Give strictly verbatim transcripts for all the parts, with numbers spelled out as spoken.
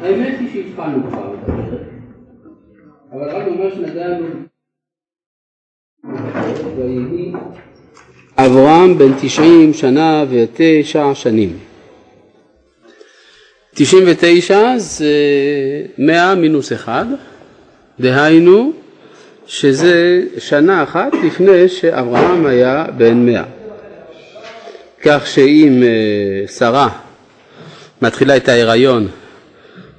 האמת היא שהתחלנו כבר את הדרך, אבל רק ממש נדענו ויהי אברהם בן תשעים שנה ותשע שנים. תשעים ותשע זה מאה מינוס אחד, דהיינו שזה שנה אחת לפני שאברהם היה בן מאה. כך שאם שרה מתחילה את ההיריון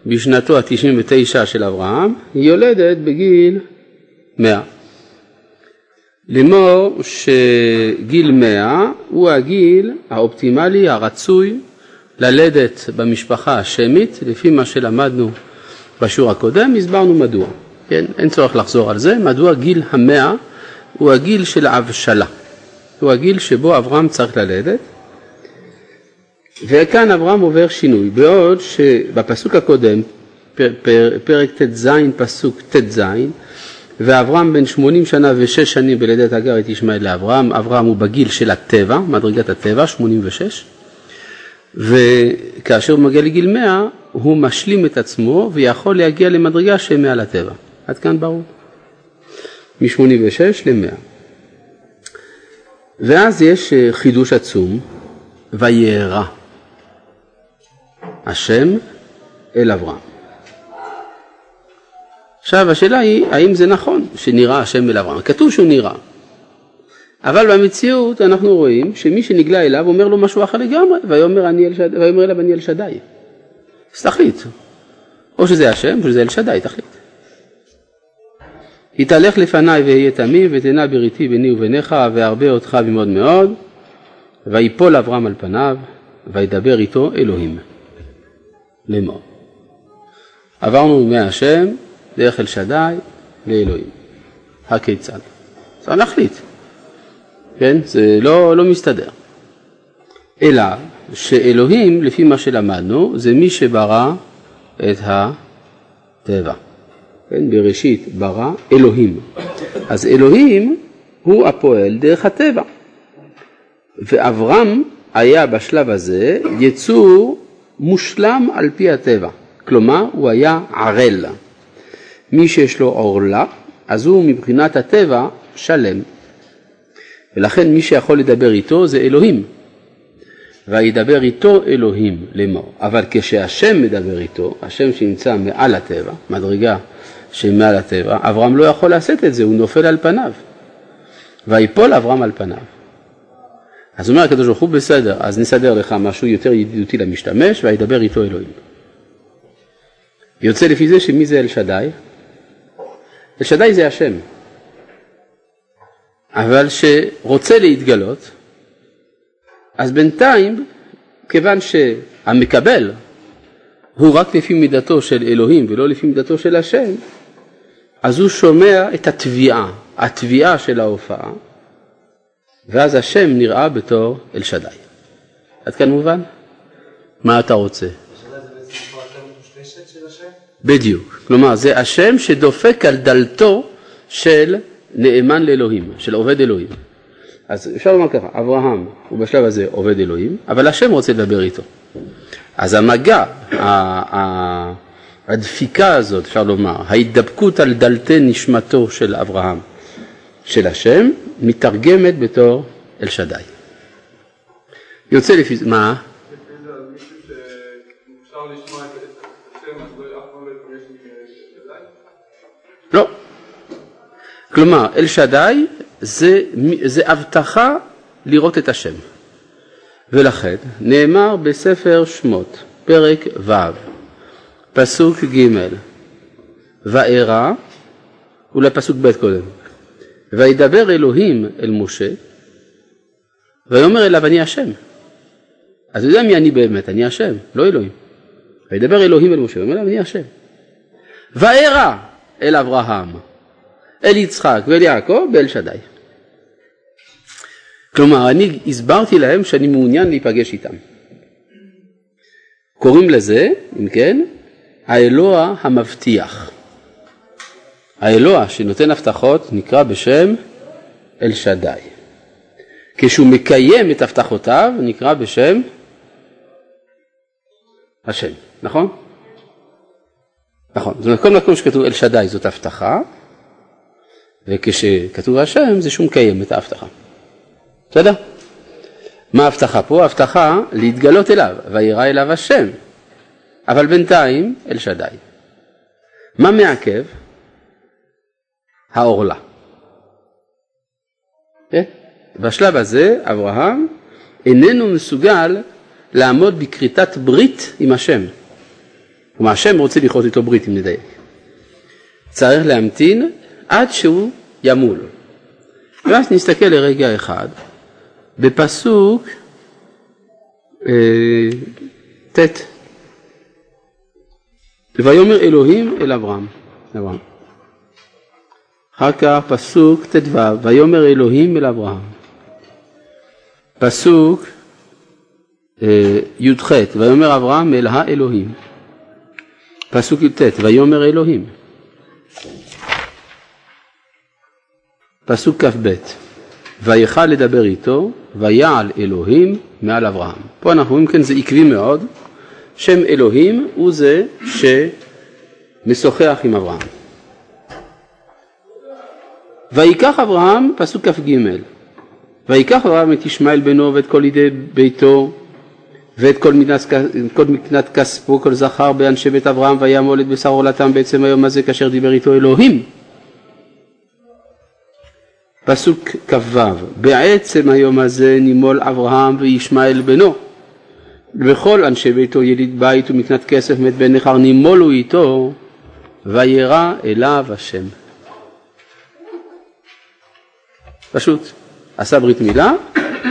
בשנתו ה-תשעים ותשע של אברהם, היא יולדת בגיל מאה. לימור שגיל מאה הוא הגיל האופטימלי הרצוי ללדת במשפחה השמית, לפי מה שלמדנו בשיעור הקודם, הסברנו מדוע. כן? אין צורך לחזור על זה, מדוע גיל המאה הוא הגיל של ההבשלה. הוא הגיל שבו אברהם צריך ללדת. וכאן אברהם עובר שינוי, בעוד שבפסוק הקודם, פר, פר, פרק ת' זין, פסוק ת' זין, ואברהם בן שמונים שנה ושש שנים בלידת הגר את ישמעאל לאברהם, אברהם הוא בגיל של הטבע, מדרגת הטבע, שמונים ושש, וכאשר הוא מגיע לגיל מאה, הוא משלים את עצמו ויכול להגיע למדרגה שמעל הטבע. עד כאן ברור. מ-שמונים ושש ל-מאה. ואז יש חידוש עצום, וירא השם אל אברהם. עכשיו השאלה היא, האם זה נכון שנראה השם אל אברהם? כתוב שהוא נראה. אבל במציאות אנחנו רואים שמי שנגלה אליו אומר לו משהו אחר לגמרי, ויאמר אליו אני אל שדי. אז תחליט. או שזה השם או שזה אל שדי, תחליט. התהלך לפניי ואהיה תמים ותנה בריתי ביני וביניך וארבה אותך במאוד מאוד. ויפול אברהם על פניו וידבר איתו אלוהים לאמור. עברנו מהשם דרך אל שדי לאלוהים. הכיצד? צריך להחליט. כן? זה לא, לא מסתדר. אלא שאלוהים, לפי מה שלמדנו, זה מי שברא את הטבע. כן? בראשית ברא אלוהים. אז אלוהים הוא הפועל דרך הטבע. ואברהם היה בשלב הזה יצור מושלם על פי הטבע. כלומר, הוא היה ערל. מי שיש לו עורלה, אז הוא מבחינת הטבע שלם. ולכן מי שיכול לדבר איתו זה אלוהים. וידבר איתו אלוהים לאמור. אבל כשהשם מדבר איתו, השם שנמצא מעל הטבע, מדרגה שמעל הטבע, אברהם לא יכול לעשות את זה, הוא נופל על פניו. ויפול אברהם על פניו. אז אומר הקדוש ברוך הוא בסדר, אז נסדר לך משהו יותר ידידותי למשתמש, וידבר איתו אלוהים. יוצא לפי זה שמי זה אל שדי? אל שדי זה השם. אבל שרוצה להתגלות, אז בינתיים, כיוון שהמקבל הוא רק לפי מידתו של אלוהים ולא לפי מידתו של השם, אז הוא שומע את התביעה, התביעה של ההופעה, ואז השם נראה בתור אל שדי. עד כאן מובן? מה אתה רוצה? השאלה זה בעצם פרקה מושלשת של השם? בדיוק. כלומר, זה השם שדופק על דלתו של נאמן לאלוהים, של עובד אלוהים. אז אפשר לומר ככה, אברהם הוא בשלב הזה עובד אלוהים, אבל השם רוצה לדבר איתו. אז המגע, הדפיקה הזאת, אפשר לומר, ההתדבקות על דלתי נשמתו של אברהם, של השם, מתרגמת בתור אל שדי. יוצא לפי... מה? לא. כלומר, אל שדי זה, זה הבטחה לראות את השם. ולכן נאמר בספר שמות, פרק ו', פסוק ג', ואירא, אולי פסוק ב' קודם. וידבר אלוהים אל משה, ויאמר אליו אני השם. אז הוא יודע מי אני באמת, אני השם, לא אלוהים. וידבר אלוהים אל משה, ויאמר אליו אני השם. ואירא אל אברהם, אל יצחק ואל יעקב ואל שדי. כלומר, אני הסברתי להם שאני מעוניין להיפגש איתם. קוראים לזה, אם כן, האלוה המבטיח. האלוה שנותן הבטחות נקרא בשם אל שדי. כשהוא מקיים את הבטחותיו נקרא בשם השם, נכון? נכון, זאת אומרת, כל מקום שכתוב אל שדי זאת הבטחה, וכשכתוב השם זה שום קיימת ההבטחה. בסדר? מה ההבטחה פה? ההבטחה להתגלות אליו, וירא אליו השם. אבל בינתיים אל שדי. מה מעכב? העורלה. בשלב הזה אברהם איננו מסוגל לעמוד בקריטת ברית עם השם. כלומר, השם רוצה לכרות איתו ברית, אם נדייק. צריך להמתין עד שהוא ימול. ואז נסתכל לרגע אחד, בפסוק ת' ויאמר אלוהים אל אברהם. אברהם. אחר כך פסוק ת' ויאמר אלוהים אל אברהם. פסוק י' ח' ויאמר אברהם אל האלוהים. פסוק י' ט' ויאמר אלוהים. פסוק כ' ב' ויכל לדבר איתו ויעל אלוהים מעל אברהם. פה אנחנו רואים, כן, זה עקבי מאוד. שם אלוהים הוא זה שמשוחח עם אברהם. ויקח אברהם, פסוק כ' ג' ויקח אברהם את ישמעאל בנו ואת כל ידי ביתו ואת כל מקנת כספו, כל זכר באנשי בית אברהם, וימול את בשר עולתם בעצם היום הזה כאשר דיבר איתו אלוהים. פסוק כ"ו, בעצם היום הזה נימול אברהם וישמעאל בנו. וכל אנשי ביתו יליד בית ומקנת כסף מת בן נכר נימולו איתו, וירא אליו השם. פשוט, עשה ברית מילה,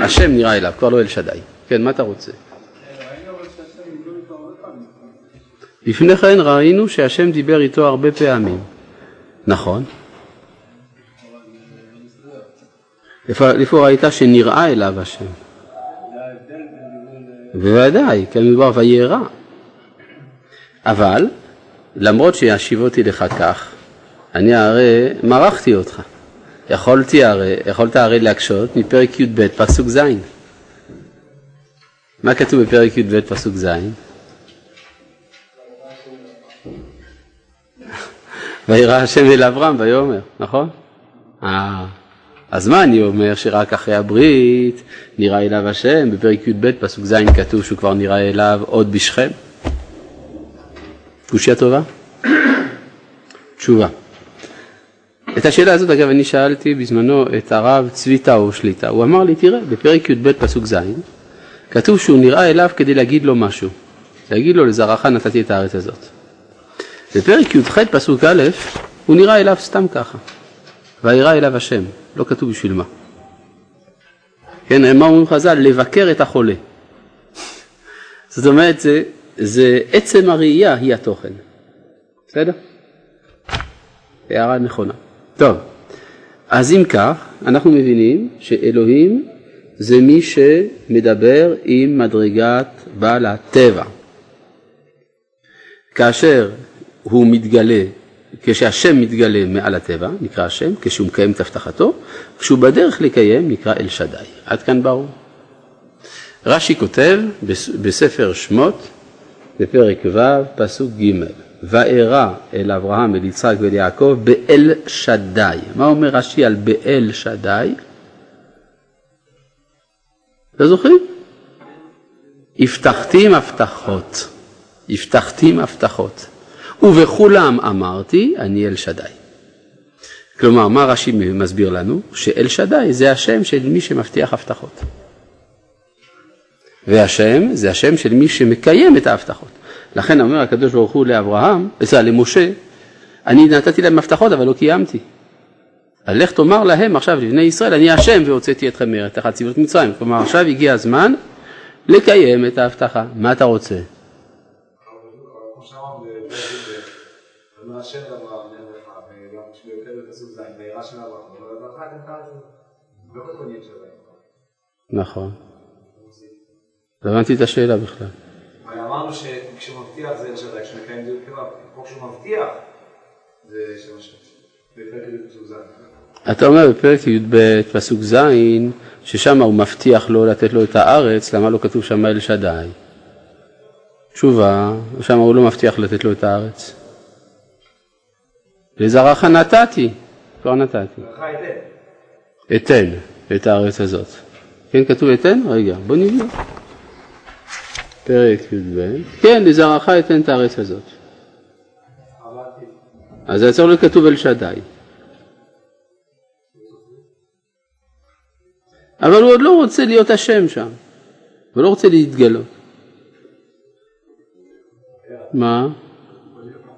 השם נראה אליו, כבר לא אל שדי. כן, מה אתה רוצה? לפני כן ראינו שהשם דיבר איתו הרבה פעמים. נכון. לפעמים ראית שנראה אליו השם. בוודאי, כן מדבר וירא. אבל, למרות שישיבותי לך כך, אני הרי מרחתי אותך. יכולתי הרי, יכולת הרי להקשות מפרק י' ב' פסוק ז'. מה כתוב בפרק י' ב' פסוק ז'? וירא השם אל אברהם ויאמר, נכון? אה, אז מה אני אומר שרק אחרי הברית נראה אליו השם? בפרק י' ב' פסוק ז' כתוב שהוא כבר נראה אליו עוד בשכם. קושיה טובה? תשובה. את השאלה הזאת, אגב, אני שאלתי בזמנו את הרב צבי טאו שליטה. הוא אמר לי, תראה, בפרק י' ב' פסוק ז' כתוב שהוא נראה אליו כדי להגיד לו משהו. להגיד לו, לזרעך נתתי את הארץ הזאת. בפרק י' ח' פסוק א', הוא נראה אליו סתם ככה. וירא אליו השם. לא כתוב בשביל מה. כן, מה אומרים חז"ל? לבקר את החולה. זאת אומרת, זה, זה עצם הראייה היא התוכן. בסדר? הערה נכונה. טוב, אז אם כך, אנחנו מבינים שאלוהים זה מי שמדבר עם מדרגת בעל הטבע. כאשר הוא מתגלה, כשהשם מתגלה מעל הטבע, נקרא השם, כשהוא מקיים את הבטחתו, כשהוא בדרך לקיים, נקרא אל שדי. עד כאן ברור. רש"י כותב בספר שמות, בפרק ו' פסוק ג' ואירא אל אברהם, אל יצחק ואל יעקב, באל שדי. מה אומר רש"י על באל שדי? לא זוכרים? הבטחתים הבטחות. הבטחתים הבטחות. ובכולם אמרתי, אני אל שדי. כלומר, מה רש"י מסביר לנו? שאל שדי זה השם של מי שמבטיח הבטחות. והשם זה השם של מי שמקיים את ההבטחות. לכן אומר הקדוש ברוך הוא לאברהם, בסדר, למשה, אני נתתי להם הבטחות אבל לא קיימתי. הלך תאמר להם עכשיו לבני ישראל, אני השם והוצאתי אתכם מארץ תחת צבאות מצרים. כלומר, עכשיו הגיע הזמן לקיים את ההבטחה. מה אתה רוצה? נכון. לא הבנתי את השאלה בכלל. אמרנו שכשהוא מבטיח זה אל שדי, כשמקיים דיוק כבר, פה כשהוא מבטיח זה שמשך, בפרק י' פסוק ז'. אתה אומר בפרק י' פסוק ז', ששם הוא מבטיח לו לתת לו את הארץ, למה לא כתוב שם אל שדי? תשובה, שם הוא לא מבטיח לתת לו את הארץ. לזרעך נתתי, כבר נתתי. זרעך אתן. אתן, את הארץ הזאת. כן כתוב אתן? רגע, בוא נראה. פרק י"ב. כן, לזרעך אתן את הארץ הזאת. אמרתי. אז זה צריך להיות כתוב אל שדי. אבל הוא עוד לא רוצה להיות השם שם. הוא לא רוצה להתגלות. מה?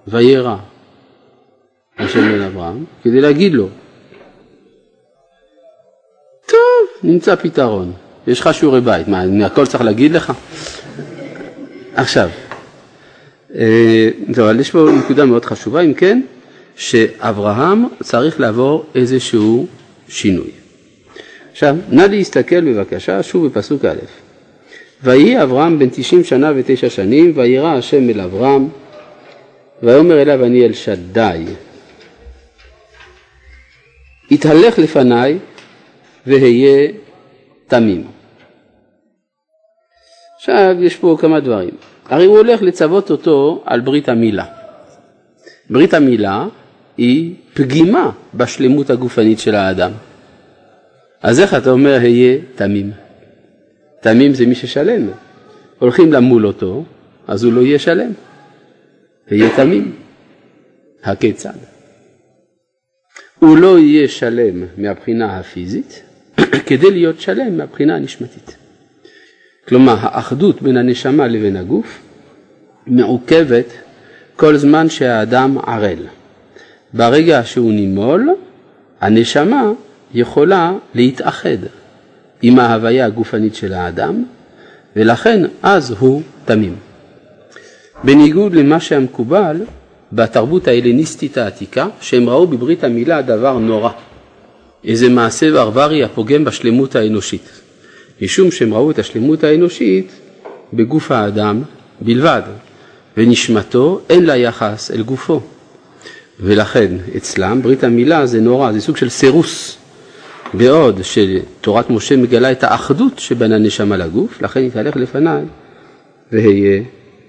וירא השם אל אברהם, כדי להגיד לו. טוב, נמצא פתרון. יש לך שיעורי בית, מה, הכל צריך להגיד לך? עכשיו, אבל יש פה נקודה מאוד חשובה, אם כן, שאברהם צריך לעבור איזשהו שינוי. עכשיו, נא להסתכל בבקשה, שוב בפסוק א', ויהי אברהם בן תשעים שנה ותשע שנים, וירא השם אל אברהם, ויאמר אליו אני אל שדי, התהלך לפניי והיה תמים. עכשיו יש פה כמה דברים. הרי הוא הולך לצוות אותו על ברית המילה. ברית המילה היא פגימה בשלמות הגופנית של האדם. אז איך אתה אומר היה תמים? תמים זה מי ששלם. הולכים למול אותו, אז הוא לא יהיה שלם. היה תמים. הכיצד? הוא לא יהיה שלם מהבחינה הפיזית, כדי להיות שלם מהבחינה הנשמתית. כלומר, האחדות בין הנשמה לבין הגוף מעוכבת כל זמן שהאדם ערל. ברגע שהוא נימול, הנשמה יכולה להתאחד עם ההוויה הגופנית של האדם, ולכן אז הוא תמים. בניגוד למה שהמקובל בתרבות ההלניסטית העתיקה, שהם ראו בברית המילה דבר נורא, איזה מעשה ברברי הפוגם בשלמות האנושית. משום שהם ראו את השלמות האנושית בגוף האדם בלבד, ונשמתו אין לה יחס אל גופו. ולכן אצלם ברית המילה זה נורא, זה סוג של סירוס. בעוד שתורת משה מגלה את האחדות שבין הנשמה לגוף, לכן יתהלך לפניי והיה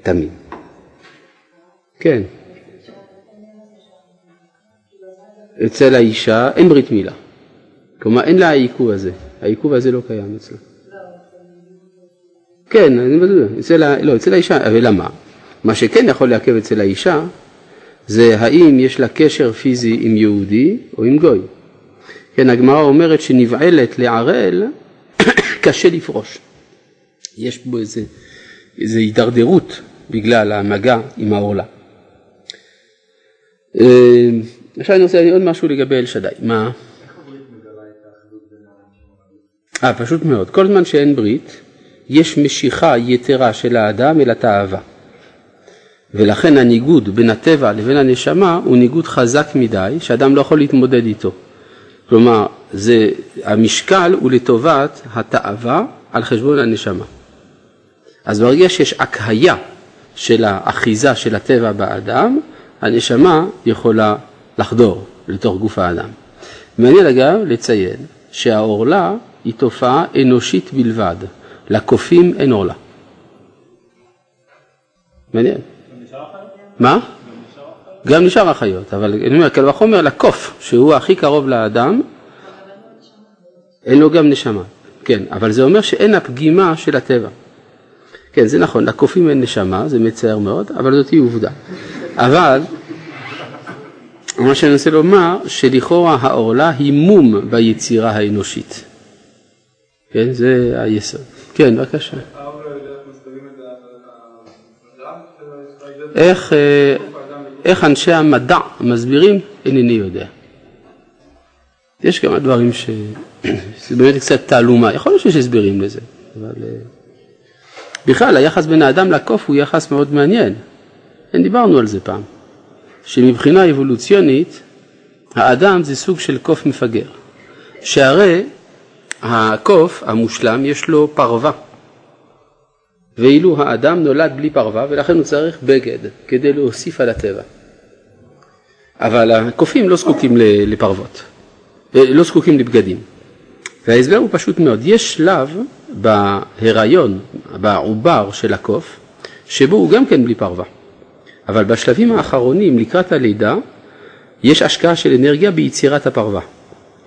תמים. כן. אצל האישה אין ברית מילה. כלומר אין לה העיכוב הזה. העיכוב הזה לא קיים אצלה. כן, אני בטוח. אצל, לא, אצל האישה, אבל למה? מה שכן יכול לעכב אצל האישה, זה האם יש לה קשר פיזי עם יהודי או עם גוי. כן, הגמרא אומרת שנבעלת לערל, קשה לפרוש. יש בו איזה, איזה הידרדרות בגלל המגע עם העורלה. עכשיו אני רוצה עוד משהו לגבי אל שדי. מה? אה, פשוט מאוד. כל זמן שאין ברית, יש משיכה יתרה של האדם אל התאווה. ולכן הניגוד בין הטבע לבין הנשמה הוא ניגוד חזק מדי, שאדם לא יכול להתמודד איתו. כלומר, זה, המשקל הוא לטובת התאווה על חשבון הנשמה. אז ברגע שיש הקהיה של האחיזה של הטבע באדם, הנשמה יכולה לחדור לתוך גוף האדם. מעניין אגב לציין שהעורלה היא תופעה אנושית בלבד. לקופים אין עורלה. מעניין. גם נשאר החיות? מה? גם נשאר החיות. אבל אני אומר, כל וחומר לקוף, שהוא הכי קרוב לאדם, אין לו גם נשמה. כן, אבל זה אומר שאין הפגימה של הטבע. כן, זה נכון, לקופים אין נשמה, זה מצער מאוד, אבל זאת היא עובדה. אבל, מה שאני רוצה לומר, שלכאורה העורלה היא מום ביצירה האנושית. כן, זה היסוד. כן, בבקשה. איך, איך אנשי המדע מסבירים? אינני יודע. יש כמה דברים ש... זה באמת קצת תעלומה. יכול להיות שיש הסברים לזה. אבל... בכלל, היחס בין האדם לקוף הוא יחס מאוד מעניין. כן, דיברנו על זה פעם. שמבחינה אבולוציונית, האדם זה סוג של קוף מפגר. שהרי... הקוף המושלם יש לו פרווה, ואילו האדם נולד בלי פרווה, ולכן הוא צריך בגד כדי להוסיף על הטבע. אבל הקופים לא זקוקים לפרוות, לא זקוקים לבגדים. וההסבר הוא פשוט מאוד. יש שלב בהיריון, בעובר של הקוף, שבו הוא גם כן בלי פרווה. אבל בשלבים האחרונים לקראת הלידה, יש השקעה של אנרגיה ביצירת הפרווה,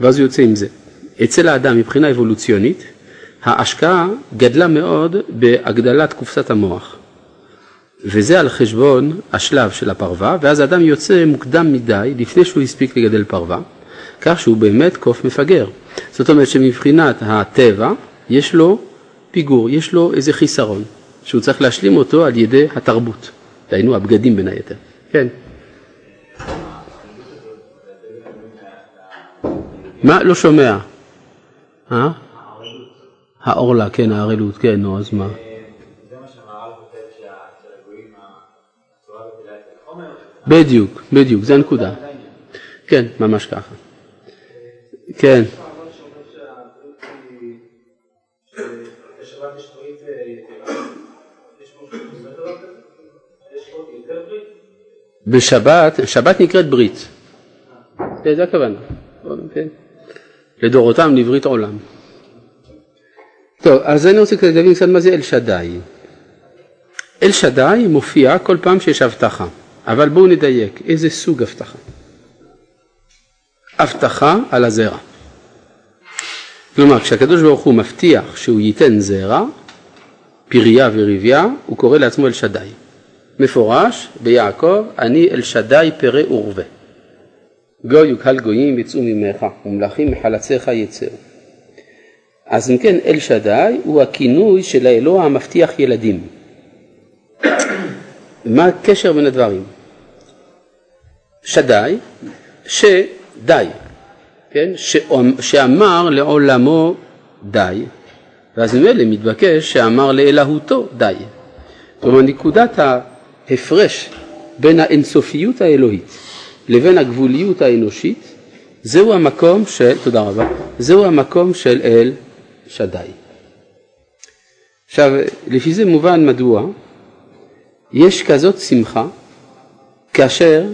ואז הוא יוצא עם זה. אצל האדם מבחינה אבולוציונית, ההשקעה גדלה מאוד בהגדלת קופסת המוח. וזה על חשבון השלב של הפרווה, ואז האדם יוצא מוקדם מדי לפני שהוא הספיק לגדל פרווה, כך שהוא באמת קוף מפגר. זאת אומרת שמבחינת הטבע יש לו פיגור, יש לו איזה חיסרון, שהוא צריך להשלים אותו על ידי התרבות. דהיינו הבגדים בין היתר. כן. מה? לא שומע. אה? האורלה, כן, הערלות, כן, נו, אז מה? בדיוק, בדיוק, זה הנקודה. כן, ממש ככה. כן. בשבת, שבת נקראת ברית. זה הכוונה. לדורותם לברית עולם. טוב, אז אני רוצה להבין קצת מה זה אל שדאי. אל שדאי מופיע כל פעם שיש הבטחה. אבל בואו נדייק, איזה סוג הבטחה? הבטחה על הזרע. כלומר, כשהקדוש ברוך הוא מבטיח שהוא ייתן זרע, פריה ורביה, הוא קורא לעצמו אל שדאי. מפורש ביעקב, אני אל שדאי פרא ורבה. גוי וקהל גויים יצאו ממך, ומלכים מחלציך יצאו. אז אם כן, אל שדאי הוא הכינוי של האלוה המבטיח ילדים. מה הקשר בין הדברים? שדאי, שדאי, כן? שאמר לעולמו די, ואז ממילא מתבקש שאמר לאלהותו די. כלומר, נקודת ההפרש בין האינסופיות האלוהית לבין הגבוליות האנושית, זהו המקום של, תודה רבה, זהו המקום של אל שדאי. עכשיו, לפי זה מובן מדוע, יש כזאת שמחה כאשר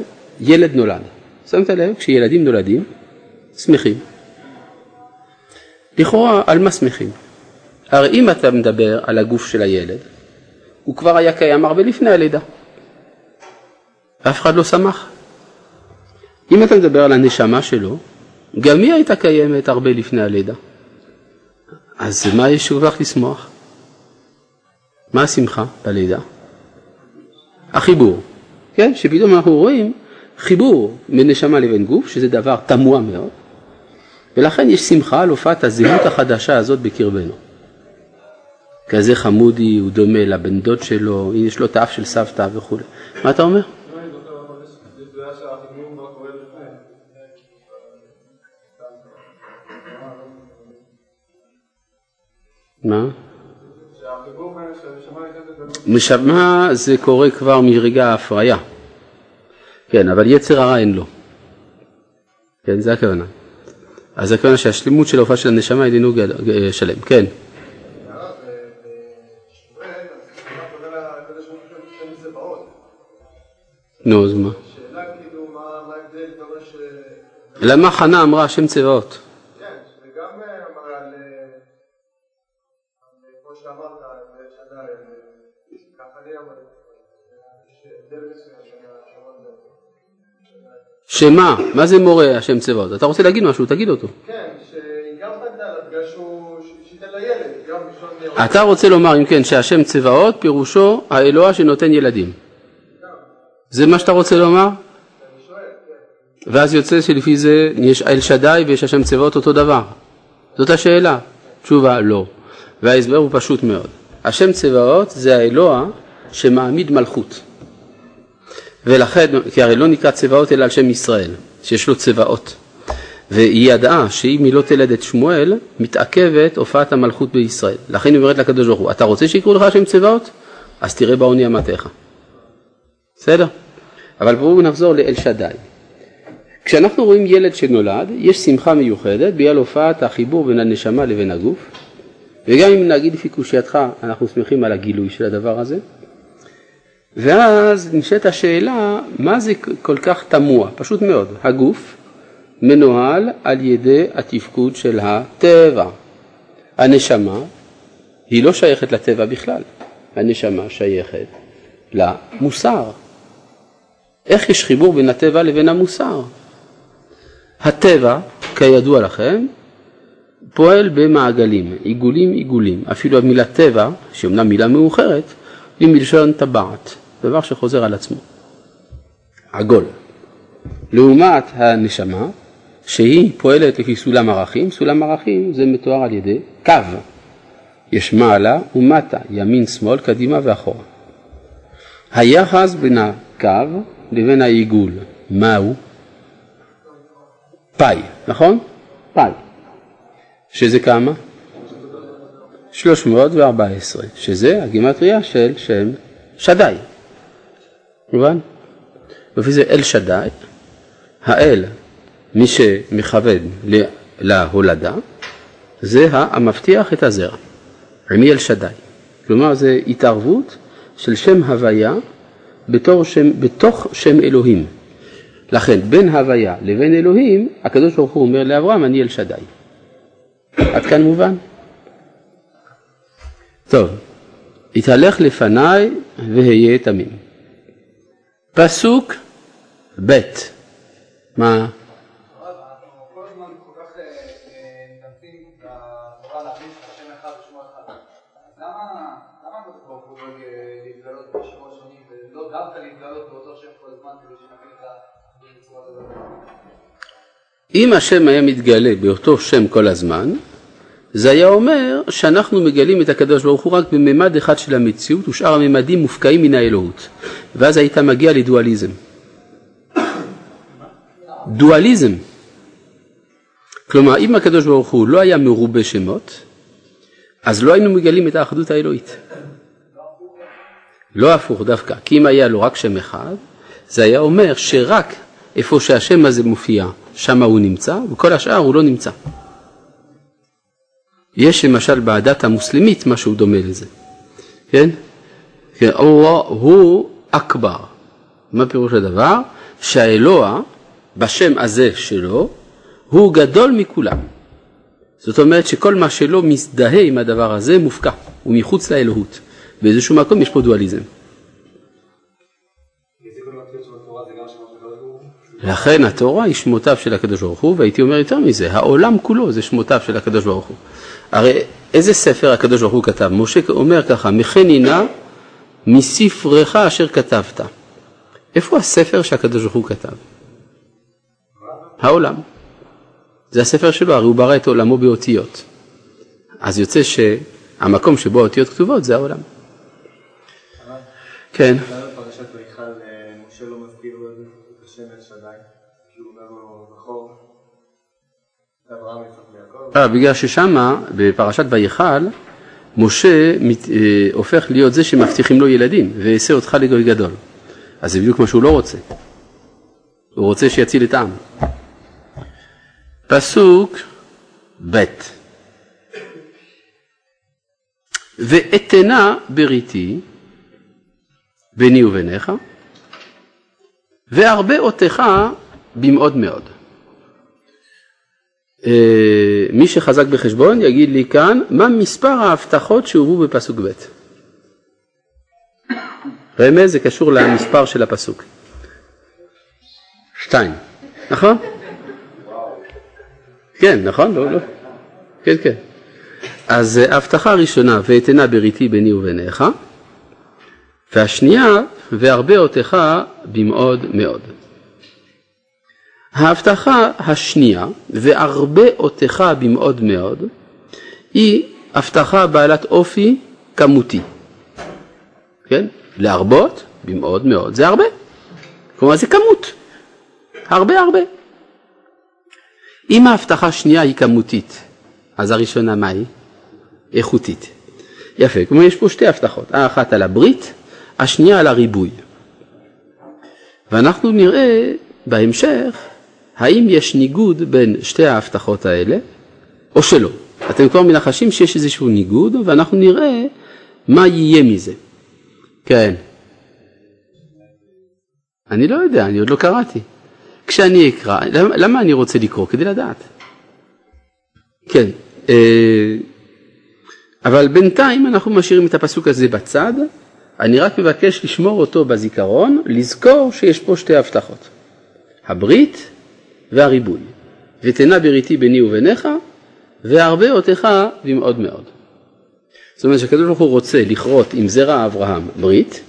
ילד נולד. שמת לב, כשילדים נולדים, שמחים. לכאורה, על מה שמחים? הרי אם אתה מדבר על הגוף של הילד, הוא כבר היה קיים הרבה לפני הלידה. אף אחד לא שמח. אם אתה מדבר על הנשמה שלו, גם היא הייתה קיימת הרבה לפני הלידה. אז מה יש שוב לך לשמוח? מה השמחה בלידה? החיבור, כן? שפתאום אנחנו רואים חיבור מנשמה לבין גוף, שזה דבר תמוה מאוד, ולכן יש שמחה על הופעת הזהות החדשה הזאת בקרבנו. כזה חמודי, הוא דומה לבן דוד שלו, יש לו תאף של סבתא וכו'. מה אתה אומר? מה? משמה זה קורה כבר מרגע ההפריה. כן, אבל יצר הרע אין לו. כן, זה הכוונה. אז הכוונה שהשלימות של ההופעה של הנשמה היא דינוג שלם. כן. נו, אז מה? למה חנה אמרה השם צבאות? שמה? מה זה מורה השם צבאות? אתה רוצה להגיד משהו, תגיד אותו. כן, שגם בנדל, בגלל שהוא שיתן לילד. אתה רוצה לומר, אם כן, שהשם צבאות פירושו האלוה שנותן ילדים. זה מה שאתה רוצה לומר? אני שואל, כן. ואז יוצא שלפי זה יש אל שדאי ויש השם צבאות אותו דבר. זאת השאלה. תשובה, לא. וההסבר הוא פשוט מאוד. השם צבאות זה האלוה שמעמיד מלכות. ולכן, כי הרי לא נקרא צבאות אלא על שם ישראל, שיש לו צבאות. והיא ידעה שאם היא לא תלד את שמואל, מתעכבת הופעת המלכות בישראל. לכן היא אומרת לקדוש ברוך הוא, אתה רוצה שיקראו לך השם צבאות? אז תראה בעוני אמתיך. בסדר? אבל בואו נחזור לאל שדאי. כשאנחנו רואים ילד שנולד, יש שמחה מיוחדת בגלל הופעת החיבור בין הנשמה לבין הגוף. וגם אם נגיד לפי קושייתך, אנחנו שמחים על הגילוי של הדבר הזה. ואז נשאלת השאלה, מה זה כל כך תמוה? פשוט מאוד, הגוף מנוהל על ידי התפקוד של הטבע. הנשמה היא לא שייכת לטבע בכלל. הנשמה שייכת למוסר. איך יש חיבור בין הטבע לבין המוסר? הטבע, כידוע לכם, פועל במעגלים, עיגולים עיגולים. אפילו המילה טבע, שאומנם מילה מאוחרת, היא מלשון טבעת, דבר שחוזר על עצמו. עגול. לעומת הנשמה, שהיא פועלת לפי סולם ערכים, סולם ערכים זה מתואר על ידי קו. יש מעלה ומטה, ימין, שמאל, קדימה ואחורה. היחס בין הקו לבין העיגול, מהו? פאי, נכון? פאי. שזה כמה? שלוש מאות וארבע עשרה, שזה הגימטריה של שם שדאי. מובן? לפי זה אל שדאי, האל, מי שמכוון להולדה, זה המבטיח את הזרע. עמי אל שדאי. כלומר, זה התערבות של שם הוויה בתור שם, בתוך שם אלוהים. לכן, בין הוויה לבין אלוהים, הקדוש ברוך הוא אומר לאברהם, אני אל שדאי. עד כאן מובן? טוב, התהלך לפניי והיה תמים. פסוק ב' מה? אם השם היה מתגלה באותו שם כל הזמן, זה היה אומר שאנחנו מגלים את הקדוש ברוך הוא רק בממד אחד של המציאות, ושאר הממדים מופקעים מן האלוהות. ואז הייתה מגיעה לדואליזם. דואליזם. כלומר, אם הקדוש ברוך הוא לא היה מרובה שמות, אז לא היינו מגלים את האחדות האלוהית. לא הפוך דווקא, כי אם היה לו רק שם אחד, זה היה אומר שרק איפה שהשם הזה מופיע, שם הוא נמצא, וכל השאר הוא לא נמצא. יש למשל בעדת המוסלמית משהו דומה לזה. כן? כן, אללה הוא אכבר. מה פירוש הדבר? שהאלוה, בשם הזה שלו, הוא גדול מכולם. זאת אומרת שכל מה שלא מזדהה עם הדבר הזה מופקע, הוא מחוץ לאלוהות. באיזשהו מקום יש פה דואליזם. לכן התורה היא שמותיו של הקדוש ברוך הוא, והייתי אומר יותר מזה, העולם כולו זה שמותיו של הקדוש ברוך הוא. הרי איזה ספר הקדוש ברוך הוא כתב? משה אומר ככה, מכנינה מספרך אשר כתבת. איפה הספר שהקדוש ברוך הוא כתב? העולם. זה הספר שלו, הרי הוא ברא את עולמו באותיות. אז יוצא שהמקום שבו האותיות כתובות זה העולם. כן. בגלל ששמה בפרשת ויחל משה הופך להיות זה שמבטיחים לו ילדים ועשה אותך לגוי גדול, אז זה בדיוק מה שהוא לא רוצה, הוא רוצה שיציל את העם. פסוק ב' ואתנה בריתי ביני וביניך והרבה אותך במאוד מאוד. מי שחזק בחשבון יגיד לי כאן מה מספר ההבטחות שהובאו בפסוק ב'. רמז, זה קשור למספר של הפסוק. שתיים, נכון? כן, נכון? לא, לא. כן, כן. אז ההבטחה הראשונה, ואתנה בריתי ביני וביניך, והשנייה, והרבה אותך במאוד מאוד. ההבטחה השנייה, והרבה אותך במאוד מאוד, היא הבטחה בעלת אופי כמותי. כן? להרבות במאוד מאוד. זה הרבה. כלומר, זה כמות. הרבה הרבה. אם ההבטחה השנייה היא כמותית, אז הראשונה מה היא? איכותית. יפה. כלומר, יש פה שתי הבטחות. האחת על הברית, השנייה על הריבוי. ואנחנו נראה בהמשך, האם יש ניגוד בין שתי ההבטחות האלה, או שלא? אתם כבר מנחשים שיש איזשהו ניגוד, ואנחנו נראה מה יהיה מזה. כן. אני לא יודע, אני עוד לא קראתי. כשאני אקרא, למה אני רוצה לקרוא? כדי לדעת. כן. אבל בינתיים אנחנו משאירים את הפסוק הזה בצד, אני רק מבקש לשמור אותו בזיכרון, לזכור שיש פה שתי הבטחות. הברית והריבוי. ותנה בריתי ביני וביניך, והרבה אותך במאוד מאוד. זאת אומרת שהקדוש ברוך הוא רוצה לכרות עם זרע אברהם ברית,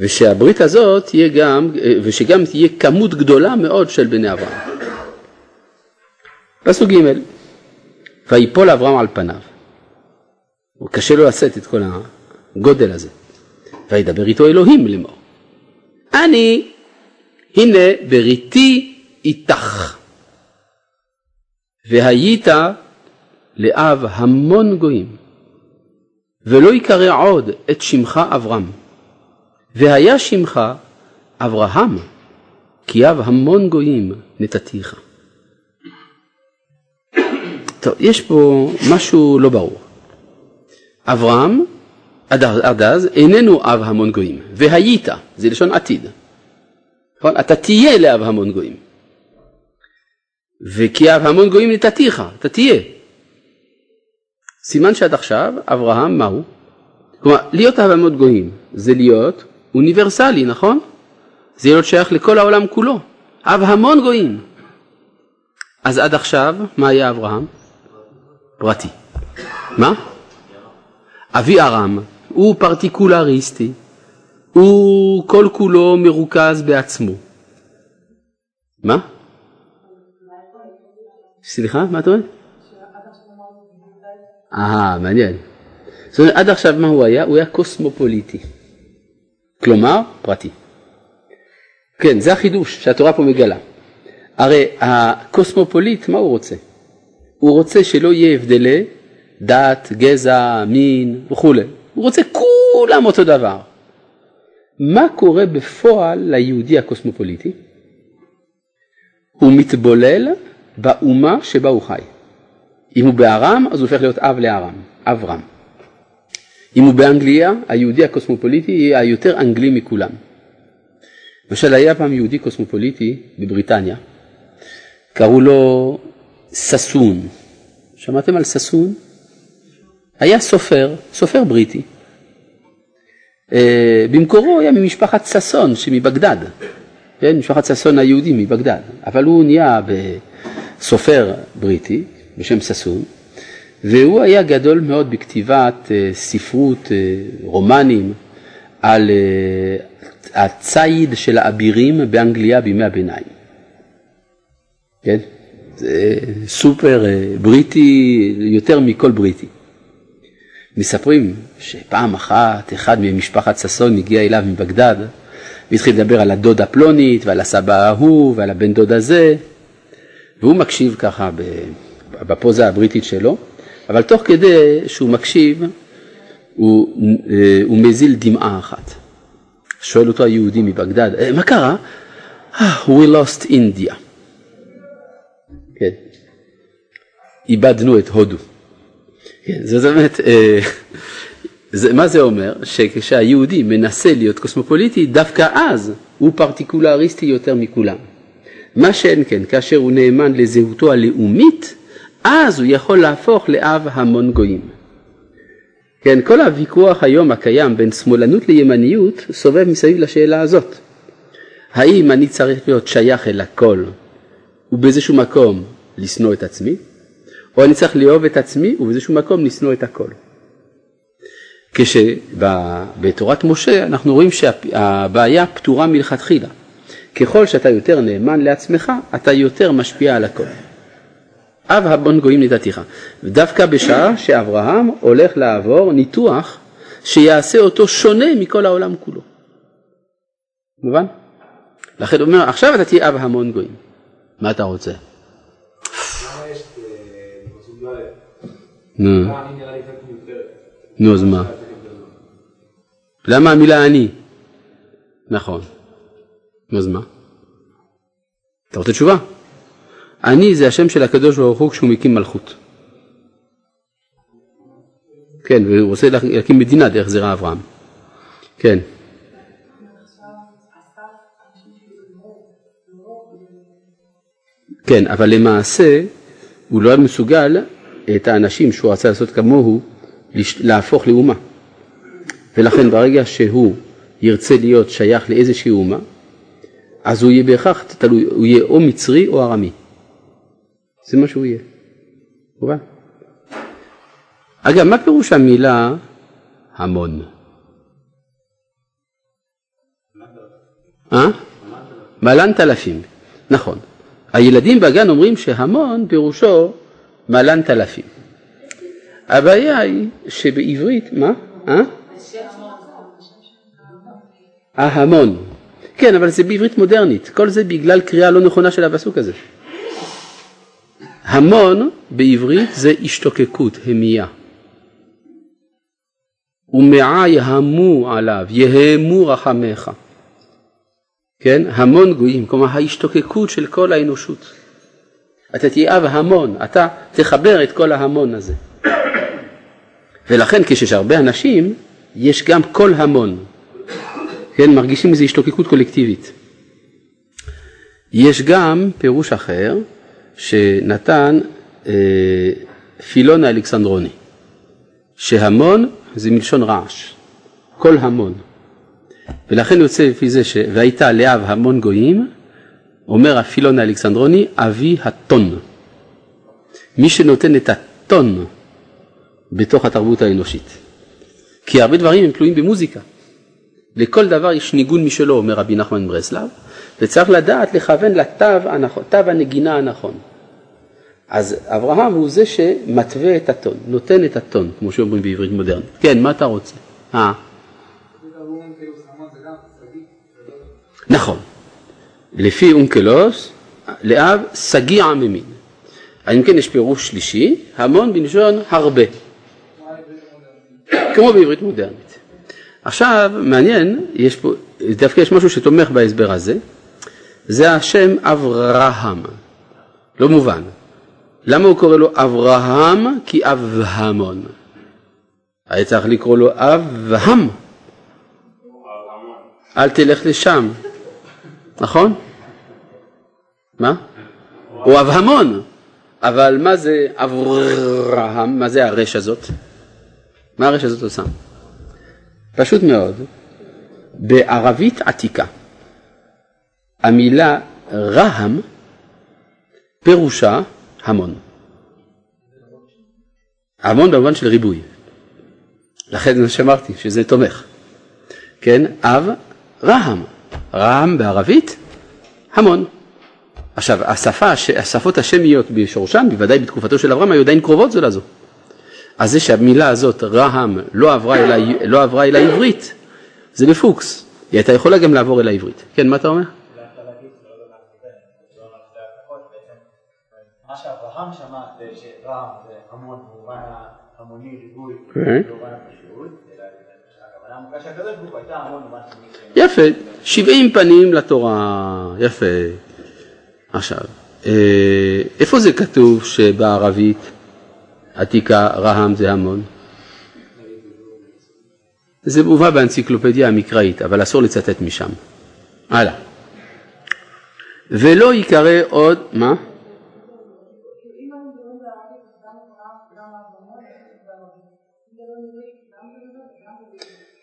ושהברית הזאת תהיה גם, ושגם תהיה כמות גדולה מאוד של בני אברהם. פסוק ג' ויפול אברהם על פניו. הוא קשה לו לשאת את כל הגודל הזה. וידבר איתו אלוהים לאמור. אני, הנה בריתי איתך. והיית לאב המון גויים. ולא יקרא עוד את שמך אברהם. והיה שמך אברהם, כי אב המון גויים נתתיך. טוב, יש פה משהו לא ברור. אברהם, עד, עד אז, איננו אב המון גויים. והיית, זה לשון עתיד. אתה תהיה לאב המון גויים. וכי אב המון גויים נתתיך, אתה תהיה. סימן שעד עכשיו, אברהם מהו? כלומר, להיות אב המון גויים, זה להיות אוניברסלי, נכון? זה להיות שייך לכל העולם כולו. אב המון גויים. אז עד עכשיו, מה היה אברהם? פרטי. מה? אבי ארם, הוא פרטיקולריסטי, הוא כל כולו מרוכז בעצמו. מה? סליחה, מה אתה אומר? אה, מעניין. זאת אומרת, עד עכשיו מה הוא היה? הוא היה קוסמופוליטי. כלומר, פרטי. כן, זה החידוש שהתורה פה מגלה. הרי הקוסמופוליט, מה הוא רוצה? הוא רוצה שלא יהיה הבדלי דת, גזע, מין וכו'. הוא רוצה כולם אותו דבר. מה קורה בפועל ליהודי הקוסמופוליטי? הוא מתבולל באומה שבה הוא חי. אם הוא בארם, אז הוא הופך להיות אב לארם, אברהם. אם הוא באנגליה, היהודי הקוסמופוליטי יהיה היותר אנגלי מכולם. למשל, היה פעם יהודי קוסמופוליטי בבריטניה. קראו לו ססון. שמעתם על ססון? היה סופר, סופר בריטי. במקורו היה ממשפחת ססון שמבגדד. משפחת ססון היהודי מבגדד. אבל הוא נהיה בסופר בריטי בשם ססון. והוא היה גדול מאוד בכתיבת ספרות, רומנים, על הציד של האבירים באנגליה בימי הביניים. כן? זה סופר בריטי, יותר מכל בריטי. מספרים שפעם אחת, אחד ממשפחת ססון הגיע אליו מבגדד, והתחיל לדבר על הדוד הפלונית, ועל הסבא ההוא, ועל הבן דוד הזה, והוא מקשיב ככה בפוזה הבריטית שלו, אבל תוך כדי שהוא מקשיב, הוא, הוא מזיל דמעה אחת. שואל אותו היהודי מבגדד, מה קרה? We lost India. כן. איבדנו את הודו. כן, זאת אומרת, זה, מה זה אומר? שכשהיהודי מנסה להיות קוסמופוליטי, דווקא אז הוא פרטיקולריסטי יותר מכולם. מה שאין כן, כאשר הוא נאמן לזהותו הלאומית, אז הוא יכול להפוך לאב המון גויים. כן, כל הוויכוח היום הקיים בין שמאלנות לימניות סובב מסביב לשאלה הזאת. האם אני צריך להיות שייך אל הכל ובאיזשהו מקום לשנוא את עצמי, או אני צריך לאהוב את עצמי ובאיזשהו מקום לשנוא את הכל. כשבתורת משה אנחנו רואים שהבעיה פתורה מלכתחילה. ככל שאתה יותר נאמן לעצמך, אתה יותר משפיע על הכל. אב המון גויים נתתיך. ודווקא בשעה שאברהם הולך לעבור ניתוח שיעשה אותו שונה מכל העולם כולו. מובן? לכן הוא אומר, עכשיו אתה תהיה אב המון גויים. מה אתה רוצה? נו, אז מה? למה המילה אני? נכון. נו, אז מה? אתה רוצה תשובה? אני זה השם של הקדוש ברוך הוא כשהוא מקים מלכות. כן, והוא רוצה להקים מדינה דרך זרע אברהם. כן. כן, אבל למעשה הוא לא מסוגל את האנשים שהוא רצה לעשות כמוהו להפוך לאומה. ולכן ברגע שהוא ירצה להיות שייך לאיזושהי אומה, אז הוא יהיה בהכרח, הוא יהיה או מצרי או ארמי. זה מה שהוא יהיה. מובן? אגב, מה פירוש המילה המון? מלנת אלפים. נכון. הילדים בגן אומרים שהמון פירושו מלנת אלפים. הבעיה היא שבעברית, מה? ההמון. כן, אבל זה בעברית מודרנית. כל זה בגלל קריאה לא נכונה של הפסוק הזה. המון בעברית זה השתוקקות, המייה. ומעה יהמו עליו, יהמו רחמך. כן, המון גויים, כלומר ההשתוקקות של כל האנושות. אתה תיאב המון, אתה תחבר את כל ההמון הזה. ולכן כשיש הרבה אנשים, יש גם כל המון. כן, מרגישים איזו השתוקקות קולקטיבית. יש גם פירוש אחר שנתן אה, פילון האלכסנדרוני, שהמון זה מלשון רעש, כל המון. ולכן יוצא לפי זה שהייתה לאב המון גויים, אומר הפילון האלכסנדרוני, אבי הטון. מי שנותן את הטון בתוך התרבות האנושית. כי הרבה דברים הם תלויים במוזיקה. לכל דבר יש ניגון משלו, אומר רבי נחמן ברסלב, וצריך לדעת לכוון לתו הנכון, תו הנגינה הנכון. אז אברהם הוא זה שמתווה את הטון, נותן את הטון, כמו שאומרים בעברית מודרנית. כן, מה אתה רוצה? אה. נכון. לפי אונקלוס, לאב סגיע ממין. אם כן יש פירוש שלישי, המון בלשון הרבה. כמו בעברית מודרנית. עכשיו, מעניין, יש פה, דווקא יש משהו שתומך בהסבר הזה, זה השם אברהם. לא מובן. למה הוא קורא לו אברהם? כי אב המון. היה צריך לקרוא לו אברהם. אל תלך לשם. נכון? מה? הוא אב המון. אבל מה זה אברהם? מה זה הרש הזאת? מה הרש הזאת עושה? פשוט מאוד. בערבית עתיקה, המילה רהם פירושה המון. המון במובן של ריבוי. לכן שמרתי שזה תומך. כן, אב רהם. רהם בערבית, המון. עכשיו, השפה, השפות השמיות בשורשן, בוודאי בתקופתו של אברהם, היו עדיין קרובות זו לזו. אז זה שהמילה הזאת, רהם, לא עברה אל, לא עברה אל העברית, זה בפוקס. היא הייתה יכולה גם לעבור אל העברית. כן, מה אתה אומר? מה שאברהם שמע זה שרם זה המון, במובן המוני ריבוי, במובן הפשוט, אבל המובן שהקדוש ברוך הוא הייתה המון במובן שמי. יפה, שבעים פנים לתורה, יפה. עכשיו, איפה זה כתוב שבערבית עתיקה רהם זה המון? זה מובא באנציקלופדיה המקראית, אבל אסור לצטט משם. הלאה. ולא יקרא עוד, מה?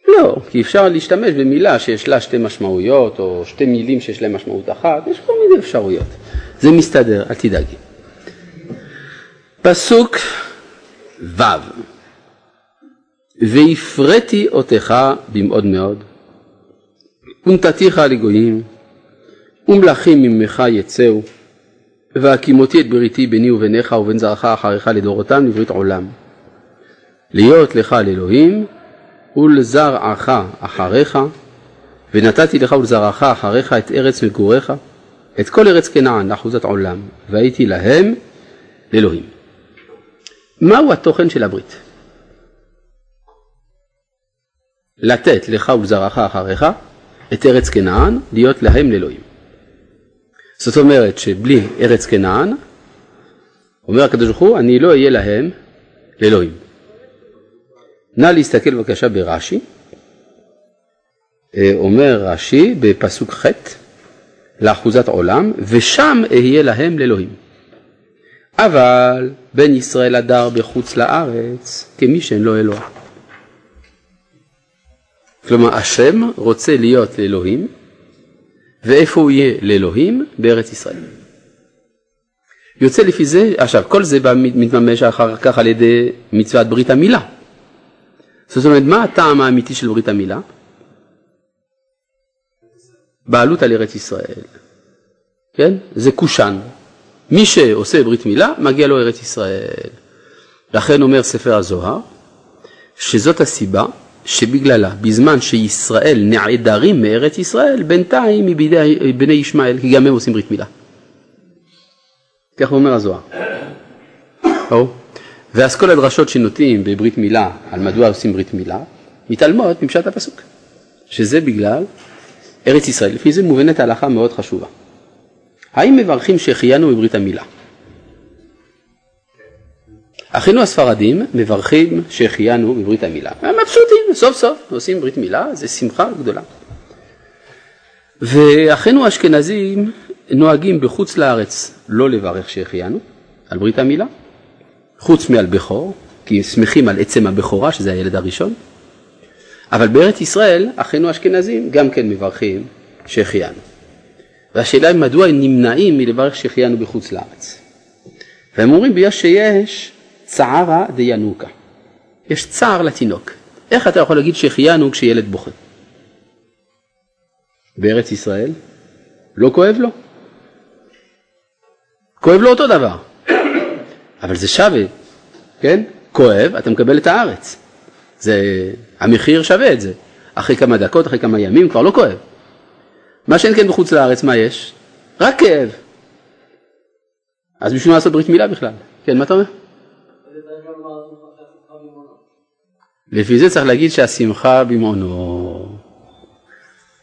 לא, כי אפשר להשתמש במילה שיש לה שתי משמעויות, או שתי מילים שיש להם משמעות אחת, יש כל מיני אפשרויות. זה מסתדר, אל תדאג. פסוק ו' והפרתי אותך במאוד מאוד, ונתתיך לגויים, ומלכים ממך יצאו, והקימותי את בריתי ביני וביניך ובין זרעך אחריך לדורותם לברית עולם. להיות לך לאלוהים, ולזרעך אחריך, ונתתי לך ולזרעך אחריך את ארץ מגוריך, את כל ארץ כנען לאחוזת עולם, והייתי להם לאלוהים. מהו התוכן של הברית? לתת לך ולזרעך אחריך את ארץ כנען, להיות להם לאלוהים. זאת אומרת שבלי ארץ כנען, אומר הקדוש ברוך הוא, אני לא אהיה להם לאלוהים. נא להסתכל בבקשה ברש"י, אומר רש"י בפסוק ח' לאחוזת עולם, ושם אהיה להם לאלוהים. אבל בן ישראל הדר בחוץ לארץ כמי שאין לו אלוה. כלומר, השם רוצה להיות לאלוהים, ואיפה הוא יהיה לאלוהים? בארץ ישראל. יוצא לפי זה, עכשיו, כל זה בא, מתממש אחר כך על ידי מצוות ברית המילה. זאת אומרת, מה הטעם האמיתי של ברית המילה? בעלות על ארץ ישראל. כן? זה קושן. מי שעושה ברית מילה, מגיע לו ארץ ישראל. לכן אומר ספר הזוהר, שזאת הסיבה שבגללה, בזמן שישראל נעדרים מארץ ישראל, בינתיים מבידי בני ישמעאל, כי גם הם עושים ברית מילה. כך אומר הזוהר. ואז כל הדרשות שנוטים בברית מילה, על מדוע עושים ברית מילה, מתעלמות מפשט הפסוק. שזה בגלל ארץ ישראל. לפי זה מובנת ההלכה מאוד חשובה. האם מברכים שהחיינו בברית המילה? אחינו הספרדים מברכים שהחיינו בברית המילה. הם מבסוטים, סוף סוף עושים ברית מילה, זה שמחה גדולה. ואחינו אשכנזים נוהגים בחוץ לארץ לא לברך שהחיינו על ברית המילה, חוץ מעל בכור, כי שמחים על עצם הבכורה, שזה הילד הראשון. אבל בארץ ישראל, אחינו אשכנזים גם כן מברכים שהחיינו. והשאלה היא מדוע הם נמנעים מלברך שהחיינו בחוץ לארץ. והם אומרים ביה שיש צערה דיינוקה. יש צער לתינוק. איך אתה יכול להגיד שהחיינו כשילד בוכה? בארץ ישראל לא כואב לו. כואב לו אותו דבר. אבל זה שווה. כן? כואב, אתה מקבל את הארץ. זה, המחיר שווה את זה. אחרי כמה דקות, אחרי כמה ימים, כבר לא כואב. מה שאין כן בחוץ לארץ, מה יש? רק כאב. אז בשביל לעשות ברית מילה בכלל. כן, מה אתה אומר? לפי זה צריך להגיד שהשמחה במעונו.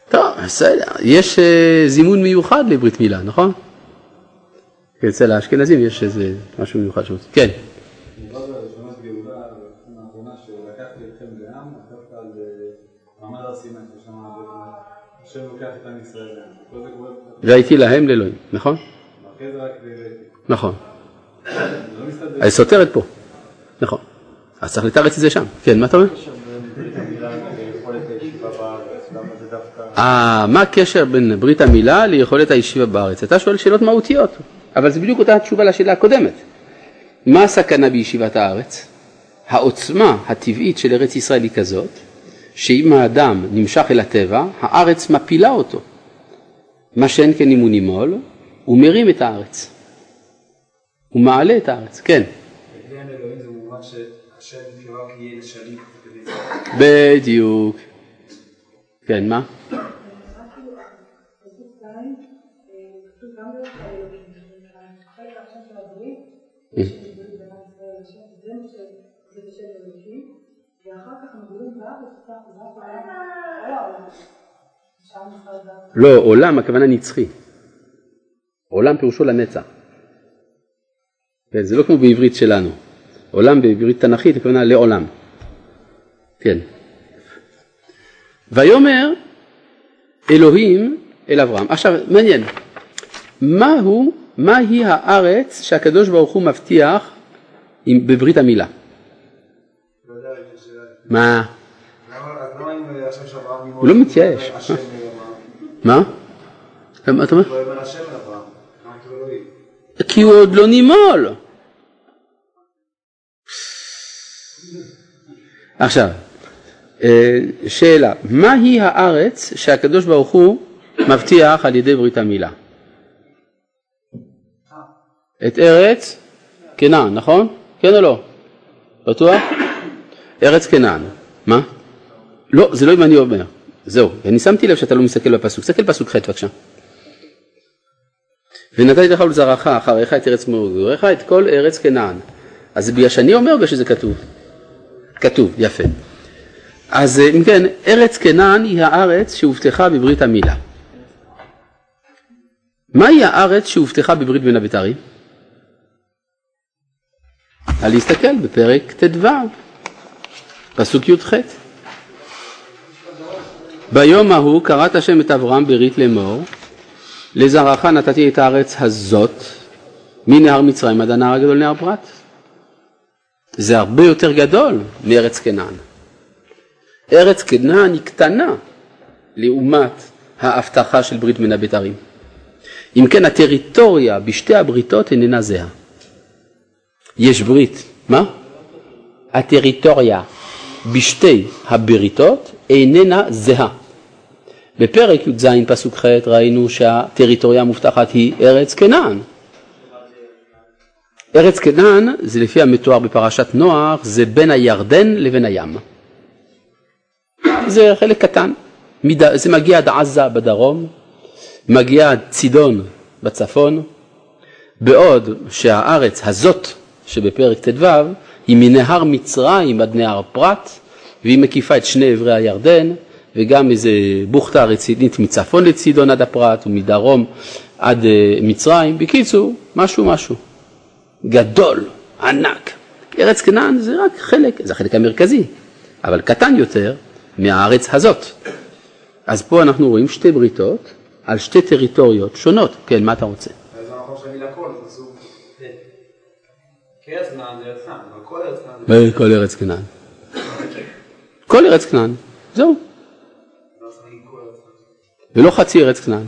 טוב, בסדר. יש זימון מיוחד לברית מילה, נכון? אצל האשכנזים יש איזה משהו מיוחד שעושה. כן. והייתי להם לאלוהים, נכון? נכון. אז סותרת פה. נכון. אז צריך לתרץ את זה שם. כן, מה אתה אומר? מה הקשר בין ברית המילה ליכולת הישיבה בארץ? אתה שואל שאלות מהותיות, אבל זה בדיוק אותה התשובה לשאלה הקודמת. מה הסכנה בישיבת הארץ? העוצמה הטבעית של ארץ ישראל היא כזאת, שאם האדם נמשך אל הטבע, הארץ מפילה אותו. מה שאין כן אם הוא נימול, הוא מרים את הארץ. הוא מעלה את הארץ, כן. בגלל אלוהים זה מובן שהשם נראה כי יהיה לשליט. בדיוק. כן, מה? לא, עולם הכוונה נצחי. עולם פירושו לנצח. כן, זה לא כמו בעברית שלנו. עולם בעברית תנכית הכוונה לעולם. כן. ויאמר אלוהים אל אברהם. עכשיו, מעניין. מהו, מהי הארץ שהקדוש ברוך הוא מבטיח בברית המילה? מה? הוא לא מתייאש. מה? מה אתה אומר? כי הוא עוד לא נימול. עכשיו, שאלה, מהי הארץ שהקדוש ברוך הוא מבטיח על ידי ברית המילה? את ארץ כנען, נכון? כן או לא? בטוח? ארץ כנען. מה? לא, זה לא אם אני אומר. זהו, ואני שמתי לב שאתה לא מסתכל בפסוק. תסתכל פסוק ח' בבקשה. ונתתי לך ולזרעך אחריך את ארץ מגוריך את כל ארץ כנען. אז זה בגלל שאני אומר בגלל שזה כתוב. כתוב, יפה. אז אם כן, ארץ כנען היא הארץ שהובטחה בברית המילה. מהי הארץ שהובטחה בברית בין הבית"רים? על להסתכל בפרק ט"ו, פסוק י"ח. ביום ההוא קראת השם את אברהם ברית לאמור, לזרעך נתתי את הארץ הזאת, מנהר מצרים עד הנהר הגדול נהר פרת. זה הרבה יותר גדול מארץ כנען. ארץ כנען היא קטנה לעומת ההבטחה של ברית מן הבית"רים. אם כן, הטריטוריה בשתי הבריתות איננה זהה. יש ברית, מה? הטריטוריה בשתי הבריתות איננה זהה. בפרק י"ז פסוק ח' ראינו שהטריטוריה המובטחת היא ארץ כנען. ארץ כנען, זה לפי המתואר בפרשת נוח, זה בין הירדן לבין הים. זה חלק קטן. זה מגיע עד עזה בדרום, מגיע עד צידון בצפון, בעוד שהארץ הזאת שבפרק ט"ו היא מנהר מצרים עד נהר פרת, והיא מקיפה את שני עברי הירדן, וגם איזה בוכתה רצינית מצפון לצידון עד הפרת ומדרום עד מצרים. בקיצור, משהו משהו. גדול, ענק. ארץ כנען זה רק חלק, זה החלק המרכזי, אבל קטן יותר מהארץ הזאת. אז פה אנחנו רואים שתי בריתות על שתי טריטוריות שונות. כן, מה אתה רוצה? אז אנחנו חושבים לכל, זה סוג. כארץ כנען זה ארץ כנען, אבל כל ארץ כנען. כל ארץ כנען. כל ארץ כנען, זהו. ולא חצי ארץ כנען.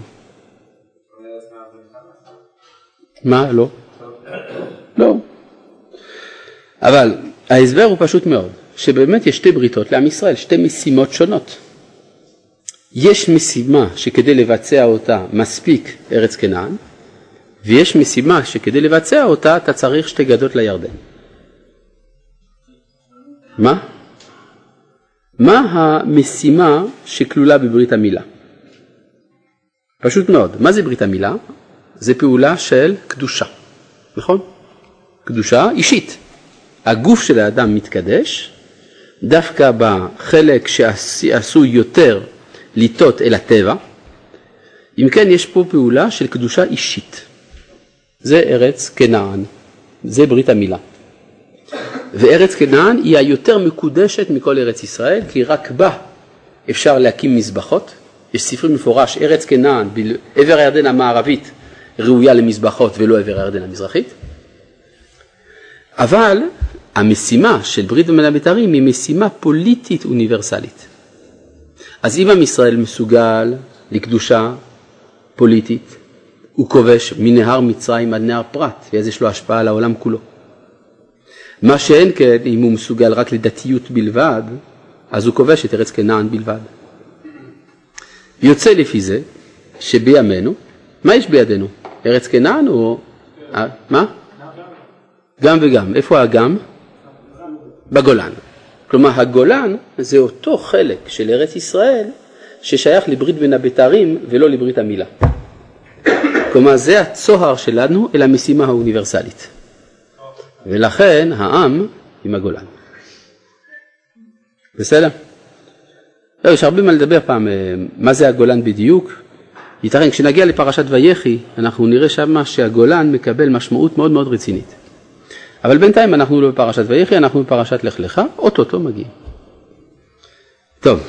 מה? לא. לא. אבל ההסבר הוא פשוט מאוד, שבאמת יש שתי בריתות לעם ישראל, שתי משימות שונות. יש משימה שכדי לבצע אותה מספיק ארץ כנען, ויש משימה שכדי לבצע אותה אתה צריך שתי גדות לירדן. מה? מה המשימה שכלולה בברית המילה? פשוט מאוד. מה זה ברית המילה? זה פעולה של קדושה. נכון? קדושה אישית. הגוף של האדם מתקדש, דווקא בחלק שעשוי יותר ליטות אל הטבע. אם כן, יש פה פעולה של קדושה אישית. זה ארץ כנען. זה ברית המילה. וארץ כנען היא היותר מקודשת מכל ארץ ישראל, כי רק בה אפשר להקים מזבחות. יש ספרים מפורש, ארץ כנען, בעבר הירדן המערבית, ראויה למזבחות ולא עבר הירדן המזרחית. אבל המשימה של ברית המלאבטרים היא משימה פוליטית אוניברסלית. אז אם עם ישראל מסוגל לקדושה פוליטית, הוא כובש מנהר מצרים עד נהר פרת, ואז יש לו השפעה על העולם כולו. מה שאין כן, אם הוא מסוגל רק לדתיות בלבד, אז הוא כובש את ארץ כנען בלבד. יוצא לפי זה שבימינו, מה יש בידינו? ארץ כנען או... מה? גם וגם. איפה הגם? בגולן. כלומר, הגולן זה אותו חלק של ארץ ישראל ששייך לברית בין הבתרים ולא לברית המילה. כלומר, זה הצוהר שלנו אל המשימה האוניברסלית. ולכן העם עם הגולן. בסדר? לא, יש הרבה מה לדבר פעם. מה זה הגולן בדיוק? יתרן, כשנגיע לפרשת ויחי, אנחנו נראה שמה שהגולן מקבל משמעות מאוד מאוד רצינית. אבל בינתיים אנחנו לא בפרשת ויחי, אנחנו בפרשת לך לך, אוטוטו מגיעים. טוב,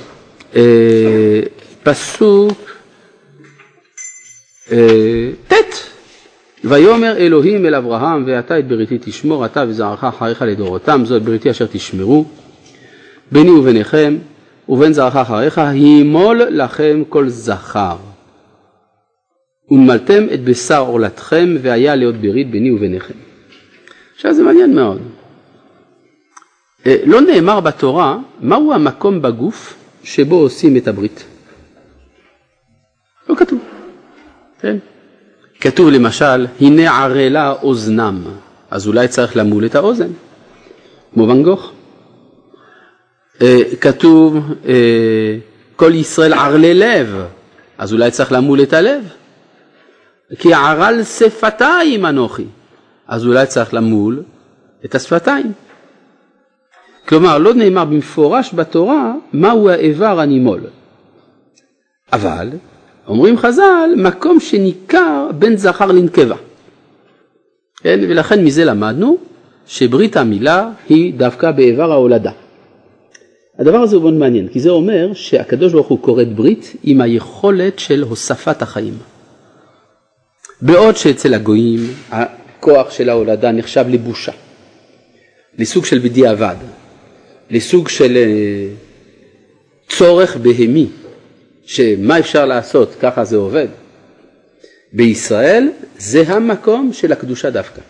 אה, פסוק אה, תת. ויאמר אלוהים אל אברהם, ואתה את בריתי תשמור, אתה וזרעך אחריך לדורותם, זאת בריתי אשר תשמרו, ביני וביניכם, ובין זרעך אחריך, הימול לכם כל זכר. ומלתם את בשר עולתכם, והיה להיות ברית ביני וביניכם. עכשיו זה מעניין מאוד. לא נאמר בתורה, מהו המקום בגוף שבו עושים את הברית? לא כתוב. כן? כתוב למשל, הנה ערלה אוזנם, אז אולי צריך למול את האוזן, כמו ואן גוך. כתוב, כל ישראל ערלי לב, אז אולי צריך למול את הלב. כי ערל שפתיים אנוכי, אז אולי צריך למול את השפתיים. כלומר, לא נאמר במפורש בתורה מהו האיבר הנימול. אבל, אומרים חז"ל, מקום שניכר בין זכר לנקבה. כן? ולכן מזה למדנו שברית המילה היא דווקא באיבר ההולדה. הדבר הזה הוא מאוד מעניין, כי זה אומר שהקדוש ברוך הוא קוראת ברית עם היכולת של הוספת החיים. בעוד שאצל הגויים הכוח של ההולדה נחשב לבושה, לסוג של בדיעבד, לסוג של צורך בהמי, שמה אפשר לעשות, ככה זה עובד. בישראל זה המקום של הקדושה דווקא.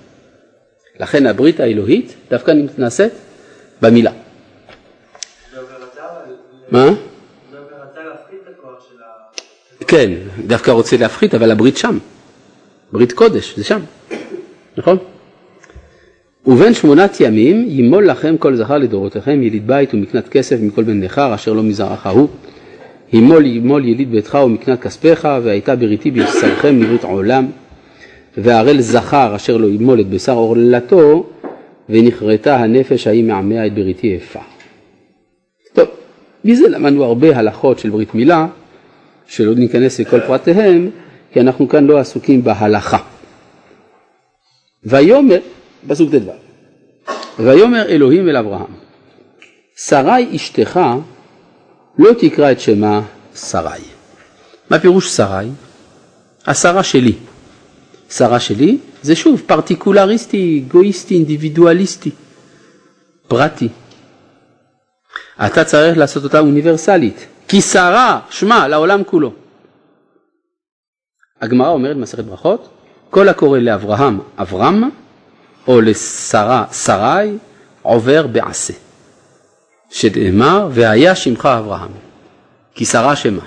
לכן הברית האלוהית דווקא נעשית במילה. מה? כן, דווקא רוצה להפחית, אבל הברית שם. ברית קודש, זה שם. נכון? ובין שמונת ימים ימול לכם כל זכר לדורותיכם, יליד בית ומקנת כסף מכל בן נכר, אשר לא מזרעך הוא. ימול ימול יליד ביתך ומקנת כספך, והייתה בריתי בישרכם לברית עולם. והרל זכר אשר לא ימול את בשר עורלתו, ונכרתה הנפש ההיא מעמאה את בריתי איפה. טוב, מזה למדנו הרבה הלכות של ברית מילה, שלא ניכנס לכל פרטיהם, כי אנחנו כאן לא עסוקים בהלכה. ויאמר, פסוק ד' ויאמר אלוהים אל אברהם, שרי אשתך לא תקרא את שמה שרי. מה פירוש שרי? השרה שלי. שרה שלי זה שוב פרטיקולריסטי, אגואיסטי, אינדיבידואליסטי, פרטי. אתה צריך לעשות אותה אוניברסלית. כי שרה שמה לעולם כולו. הגמרא אומרת מסכת ברכות, כל הקורא לאברהם אברהם או לשרה שרי עובר בעשה. שדאמר והיה שמך אברהם. כי שרה שמה.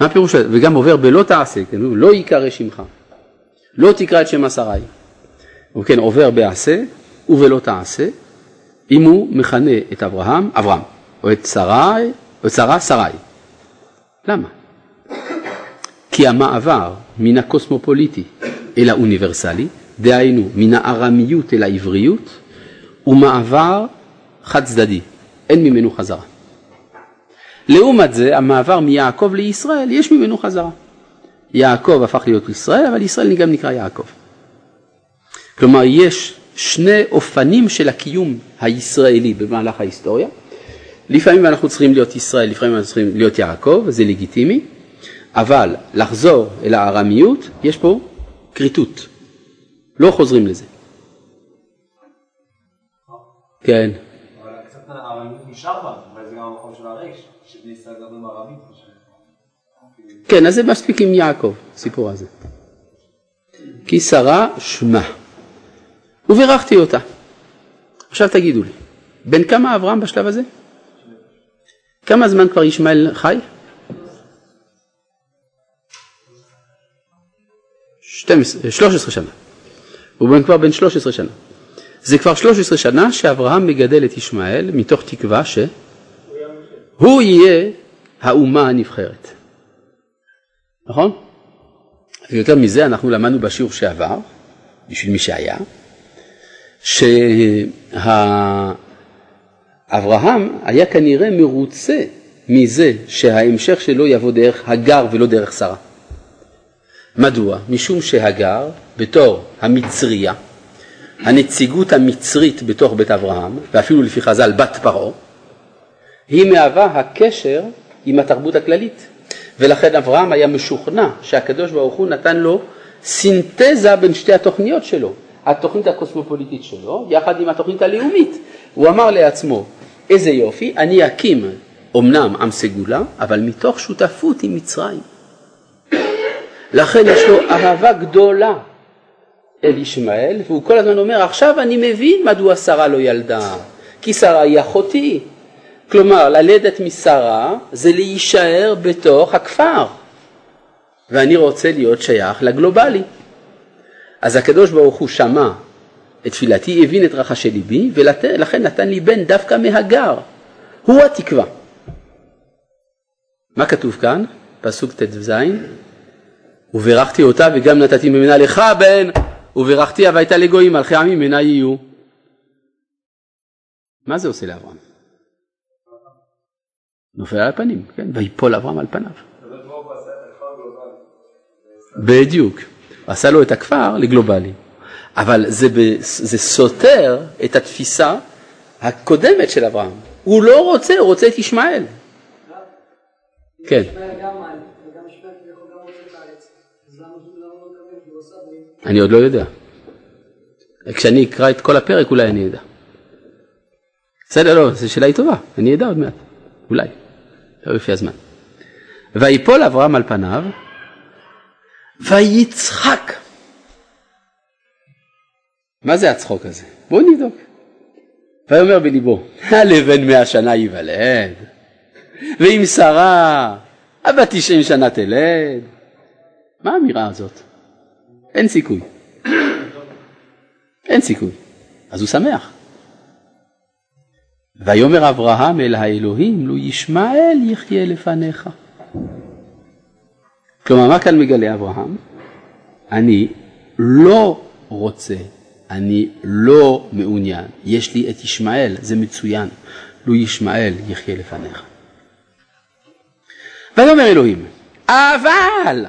מה פירוש? וגם עובר בלא תעשה, כן? לא יקרא שמך. לא תקרא את שמה שרי. וכן עובר בעשה ובלא תעשה. אם הוא מכנה את אברהם אברהם או את שרי וצרה שרי. למה? כי המעבר מן הקוסמופוליטי אל האוניברסלי, דהיינו מן הארמיות אל העבריות, הוא מעבר חד צדדי, אין ממנו חזרה. לעומת זה, המעבר מיעקב לישראל, יש ממנו חזרה. יעקב הפך להיות ישראל, אבל ישראל גם נקרא יעקב. כלומר, יש שני אופנים של הקיום הישראלי במהלך ההיסטוריה, לפעמים אנחנו צריכים להיות ישראל, לפעמים אנחנו צריכים להיות יעקב, זה לגיטימי, אבל לחזור אל הארמיות, יש פה קריטות. לא חוזרים לזה. כן. אבל קצת הארמיות נשאר בה, אבל זה גם המקום של הרגש, שבני ישראל גדול בארמית. כן, אז זה מספיק עם יעקב, סיפור הזה. כי שרה שמה, וברכתי אותה. עכשיו תגידו לי, בין כמה אברהם בשלב הזה? כמה זמן כבר ישמעאל חי? שלוש עשרה שנה. הוא בן כבר בן שלוש עשרה שנה. זה כבר שלוש עשרה שנה שאברהם מגדל את ישמעאל מתוך תקווה שהוא יהיה האומה הנבחרת. נכון? ויותר מזה אנחנו למדנו בשיעור שעבר, בשביל מי שהיה, שה... אברהם היה כנראה מרוצה מזה שההמשך שלו יבוא דרך הגר ולא דרך שרה. מדוע? משום שהגר בתור המצריה, הנציגות המצרית בתוך בית אברהם, ואפילו לפי חז"ל בת פרעה, היא מהווה הקשר עם התרבות הכללית. ולכן אברהם היה משוכנע שהקדוש ברוך הוא נתן לו סינתזה בין שתי התוכניות שלו. התוכנית הקוסמופוליטית שלו, יחד עם התוכנית הלאומית. הוא אמר לעצמו, איזה יופי, אני אקים אומנם עם סגולה, אבל מתוך שותפות עם מצרים. לכן יש לו אהבה גדולה אל ישמעאל, והוא כל הזמן אומר, עכשיו אני מבין מדוע שרה לא ילדה, כי שרה היא אחותי. כלומר, ללדת משרה זה להישאר בתוך הכפר, ואני רוצה להיות שייך לגלובלי. אז הקדוש ברוך הוא שמע את תפילתי, הבין את רחשי ליבי, ולכן נתן לי בן דווקא מהגר. הוא התקווה. מה כתוב כאן? פסוק ט"ז, וברכתי אותה וגם נתתי ממנה לך בן, וברכתי הביתה לגויים, מלכי עמים ממנה יהיו. מה זה עושה לאברהם? נופל על הפנים, כן? ויפול אברהם על פניו. בדיוק. עשה לו את הכפר לגלובלי. אבל זה, זה סותר את התפיסה הקודמת של אברהם. הוא לא רוצה, הוא רוצה את ישמעאל. כן. אני עוד לא יודע. כשאני אקרא את כל הפרק אולי אני יודע. בסדר, לא, זו שאלה היא טובה. אני יודע עוד מעט. אולי. לא לפי הזמן. ויפול אברהם על פניו, ויצחק. מה זה הצחוק הזה? בואו נבדוק. ויאמר בליבו, הלבן מאה שנה ייוולד, ועם שרה, אבא תשעים שנה תלד. מה האמירה הזאת? אין סיכוי. אין סיכוי. אז הוא שמח. ויאמר אברהם אל האלוהים, לו ישמעאל יחיה לפניך. כלומר, מה כאן מגלה אברהם? אני לא רוצה, אני לא מעוניין. יש לי את ישמעאל, זה מצוין. לו ישמעאל יחיה לפניך. ואומר אלוהים, אבל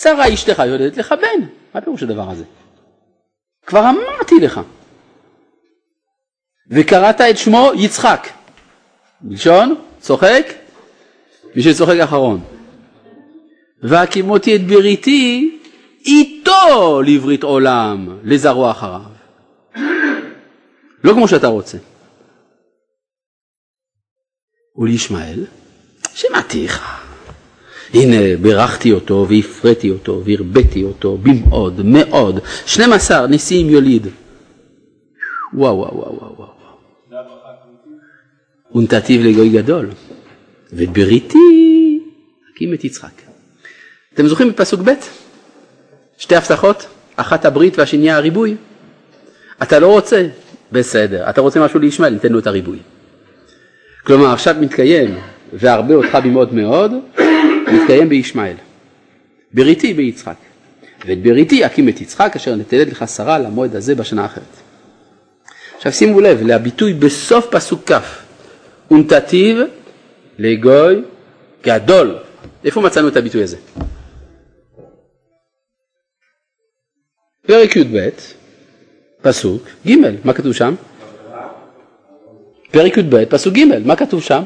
שרה אשתך יודעת לך בן. מה פירוש הדבר הזה? כבר אמרתי לך. וקראת את שמו יצחק. בלשון, צוחק, מי שצוחק אחרון. והקימותי את בריתי איתו לברית עולם, לזרוע אחריו. לא כמו שאתה רוצה. ולישמעאל, שמעתי לך. הנה, ברכתי אותו והפרתי אותו והרבתי אותו במאוד, מאוד. שנים עשר ניסים יוליד. וואו, וואו, וואו, וואו. ונתתיו לגוי גדול. ובריתי, הקים את יצחק. אתם זוכרים בפסוק ב' שתי הבטחות, אחת הברית והשנייה הריבוי. אתה לא רוצה? בסדר. אתה רוצה משהו לישמעאל, ניתן לו את הריבוי. כלומר, עכשיו מתקיים, והרבה אותך במאוד מאוד, מתקיים בישמעאל. בריתי ביצחק. ואת בריתי הקים את יצחק, אשר נתלד לך שרה למועד הזה בשנה אחרת. עכשיו שימו לב, לביטוי בסוף פסוק כף. ונתתיו לגוי גדול. איפה מצאנו את הביטוי הזה? פרק י"ב, פסוק ג', מה כתוב שם? פרק י"ב, פסוק ג', מה כתוב שם?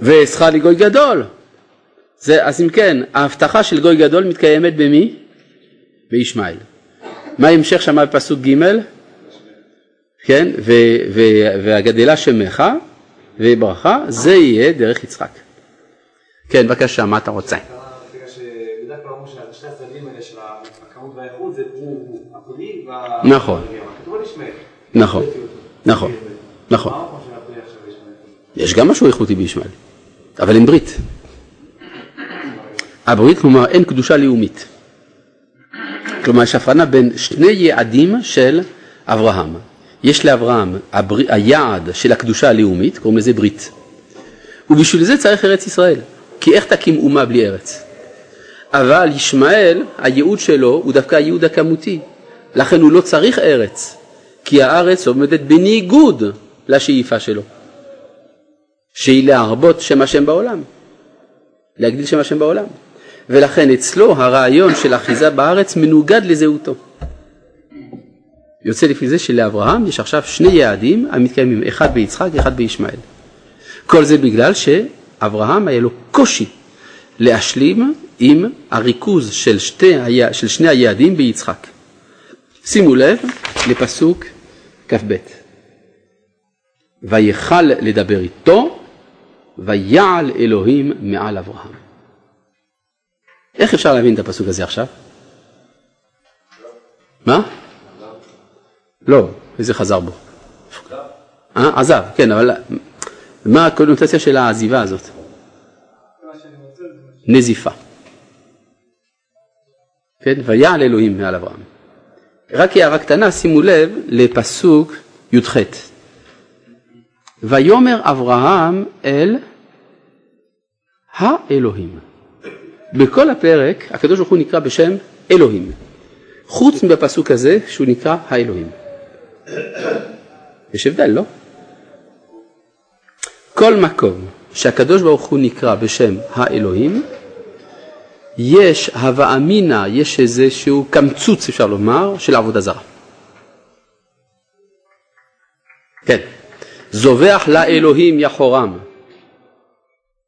ואסך לגוי גדול. זה, אז אם כן, ההבטחה של גוי גדול מתקיימת במי? בישמעאל. מה המשך שם בפסוק ג'? כן, והגדלה שמך וברכה, זה יהיה דרך יצחק. כן, בבקשה, מה אתה רוצה? נכון, נכון, נכון, נכון. יש גם משהו איכותי בישמעאל, אבל אין ברית. הברית, כלומר, אין קדושה לאומית. כלומר, יש הפרנה בין שני יעדים של אברהם. יש לאברהם היעד של הקדושה הלאומית, קוראים לזה ברית. ובשביל זה צריך ארץ ישראל. כי איך תקים אומה בלי ארץ? אבל ישמעאל, הייעוד שלו הוא דווקא הייעוד הכמותי. לכן הוא לא צריך ארץ. כי הארץ עומדת בניגוד לשאיפה שלו. שהיא להרבות שם השם בעולם. להגדיל שם השם בעולם. ולכן אצלו הרעיון של אחיזה בארץ מנוגד לזהותו. יוצא לפי זה שלאברהם יש עכשיו שני יעדים המתקיימים, אחד ביצחק, אחד בישמעאל. כל זה בגלל שאברהם היה לו קושי להשלים עם הריכוז של, שתי, של שני היעדים ביצחק. שימו לב לפסוק כ"ב. ויכל לדבר איתו, ויעל אלוהים מעל אברהם. איך אפשר להבין את הפסוק הזה עכשיו? מה? לא, איזה חזר בו. עזב, כן, אבל מה הקונוטציה של העזיבה הזאת? נזיפה. כן, ויעל אלוהים מעל אברהם. רק הערה קטנה, שימו לב לפסוק י"ח. ויאמר אברהם אל האלוהים. בכל הפרק הקדוש ברוך הוא נקרא בשם אלוהים. חוץ מבפסוק הזה שהוא נקרא האלוהים. יש הבדל, לא? כל מקום שהקדוש ברוך הוא נקרא בשם האלוהים, יש הווה אמינה, יש איזשהו קמצוץ, אפשר לומר, של עבודה זרה. כן. זובח לאלוהים יחורם,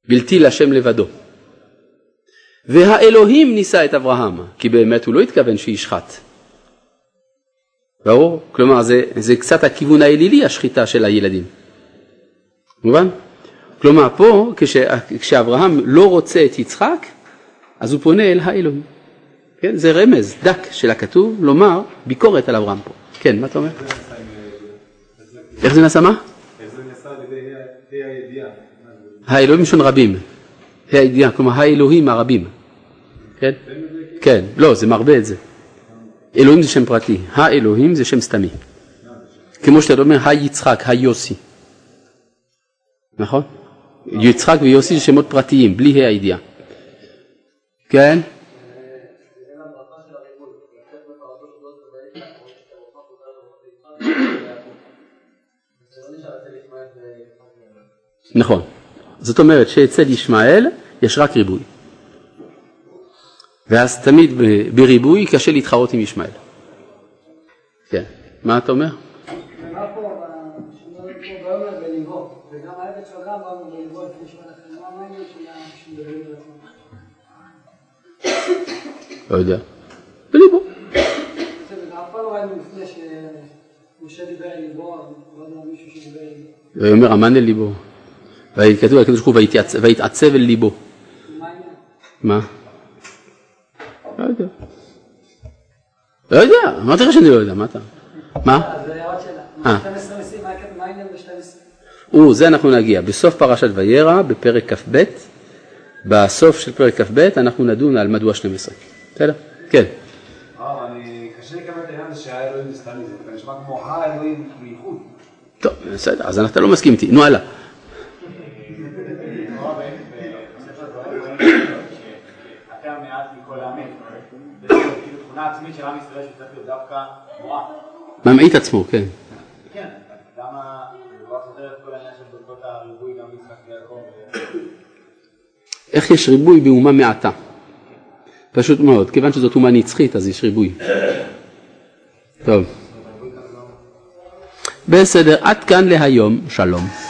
בלתי לשם לבדו. והאלוהים ניסה את אברהם, כי באמת הוא לא התכוון שישחט. ברור? כלומר, זה, זה קצת הכיוון האלילי, השחיטה של הילדים. מובן? כלומר פה, כשאברהם לא רוצה את יצחק, אז הוא פונה אל האלוהים. כן? זה רמז דק של הכתוב, לומר ביקורת על אברהם פה. כן, מה אתה אומר? איך זה נעשה מה? איך זה נעשה על ידי הידיעה? האלוהים שון רבים. הידיעה, כלומר האלוהים הרבים. כן? כן, לא, זה מרבה את זה. אלוהים זה שם פרטי, האלוהים זה שם סתמי. כמו שאתה אומר, היצחק, היוסי. נכון? יצחק ויוסי זה שמות פרטיים, בלי הידיעה. כן? נכון. זאת אומרת שאצל ישמעאל יש רק ריבוי. ואז תמיד בריבוי קשה להתחרות עם ישמעאל. כן. מה אתה אומר? לא יודע. בליבו. הוא אומר, אמן אל ליבו. כתוב על הקדוש ברוך הוא, והתעצב אל ליבו. מה? לא יודע. לא יודע, אמרתי לך שאני לא יודע, מה אתה? מה? זה היה עוד שאלה. שתים עשרה עשרים, מה הכתוב? מה העניין ב-שתים עשרה? או, זה אנחנו נגיע. בסוף פרשת וירא, בפרק כ"ב, בסוף של פרק כ"ב, אנחנו נדון על מדוע שתים עשרה. בסדר? כן. אני קשה לקבל את העניין שהאלוהים מסתמי, זה נשמע כמו האלוהים מייחוד. טוב, בסדר, אז אתה לא מסכים איתי. נו, הלאה. עצמית של עם ישראל שצריך להיות דווקא מועט. ממעיט עצמו, כן. כן, למה דבר סותר את כל העניין של דודות הריבוי גם יצחק ויעקב? איך יש ריבוי באומה מעטה? פשוט מאוד, כיוון שזאת אומה נצחית, אז יש ריבוי. טוב. בסדר, עד כאן להיום, שלום.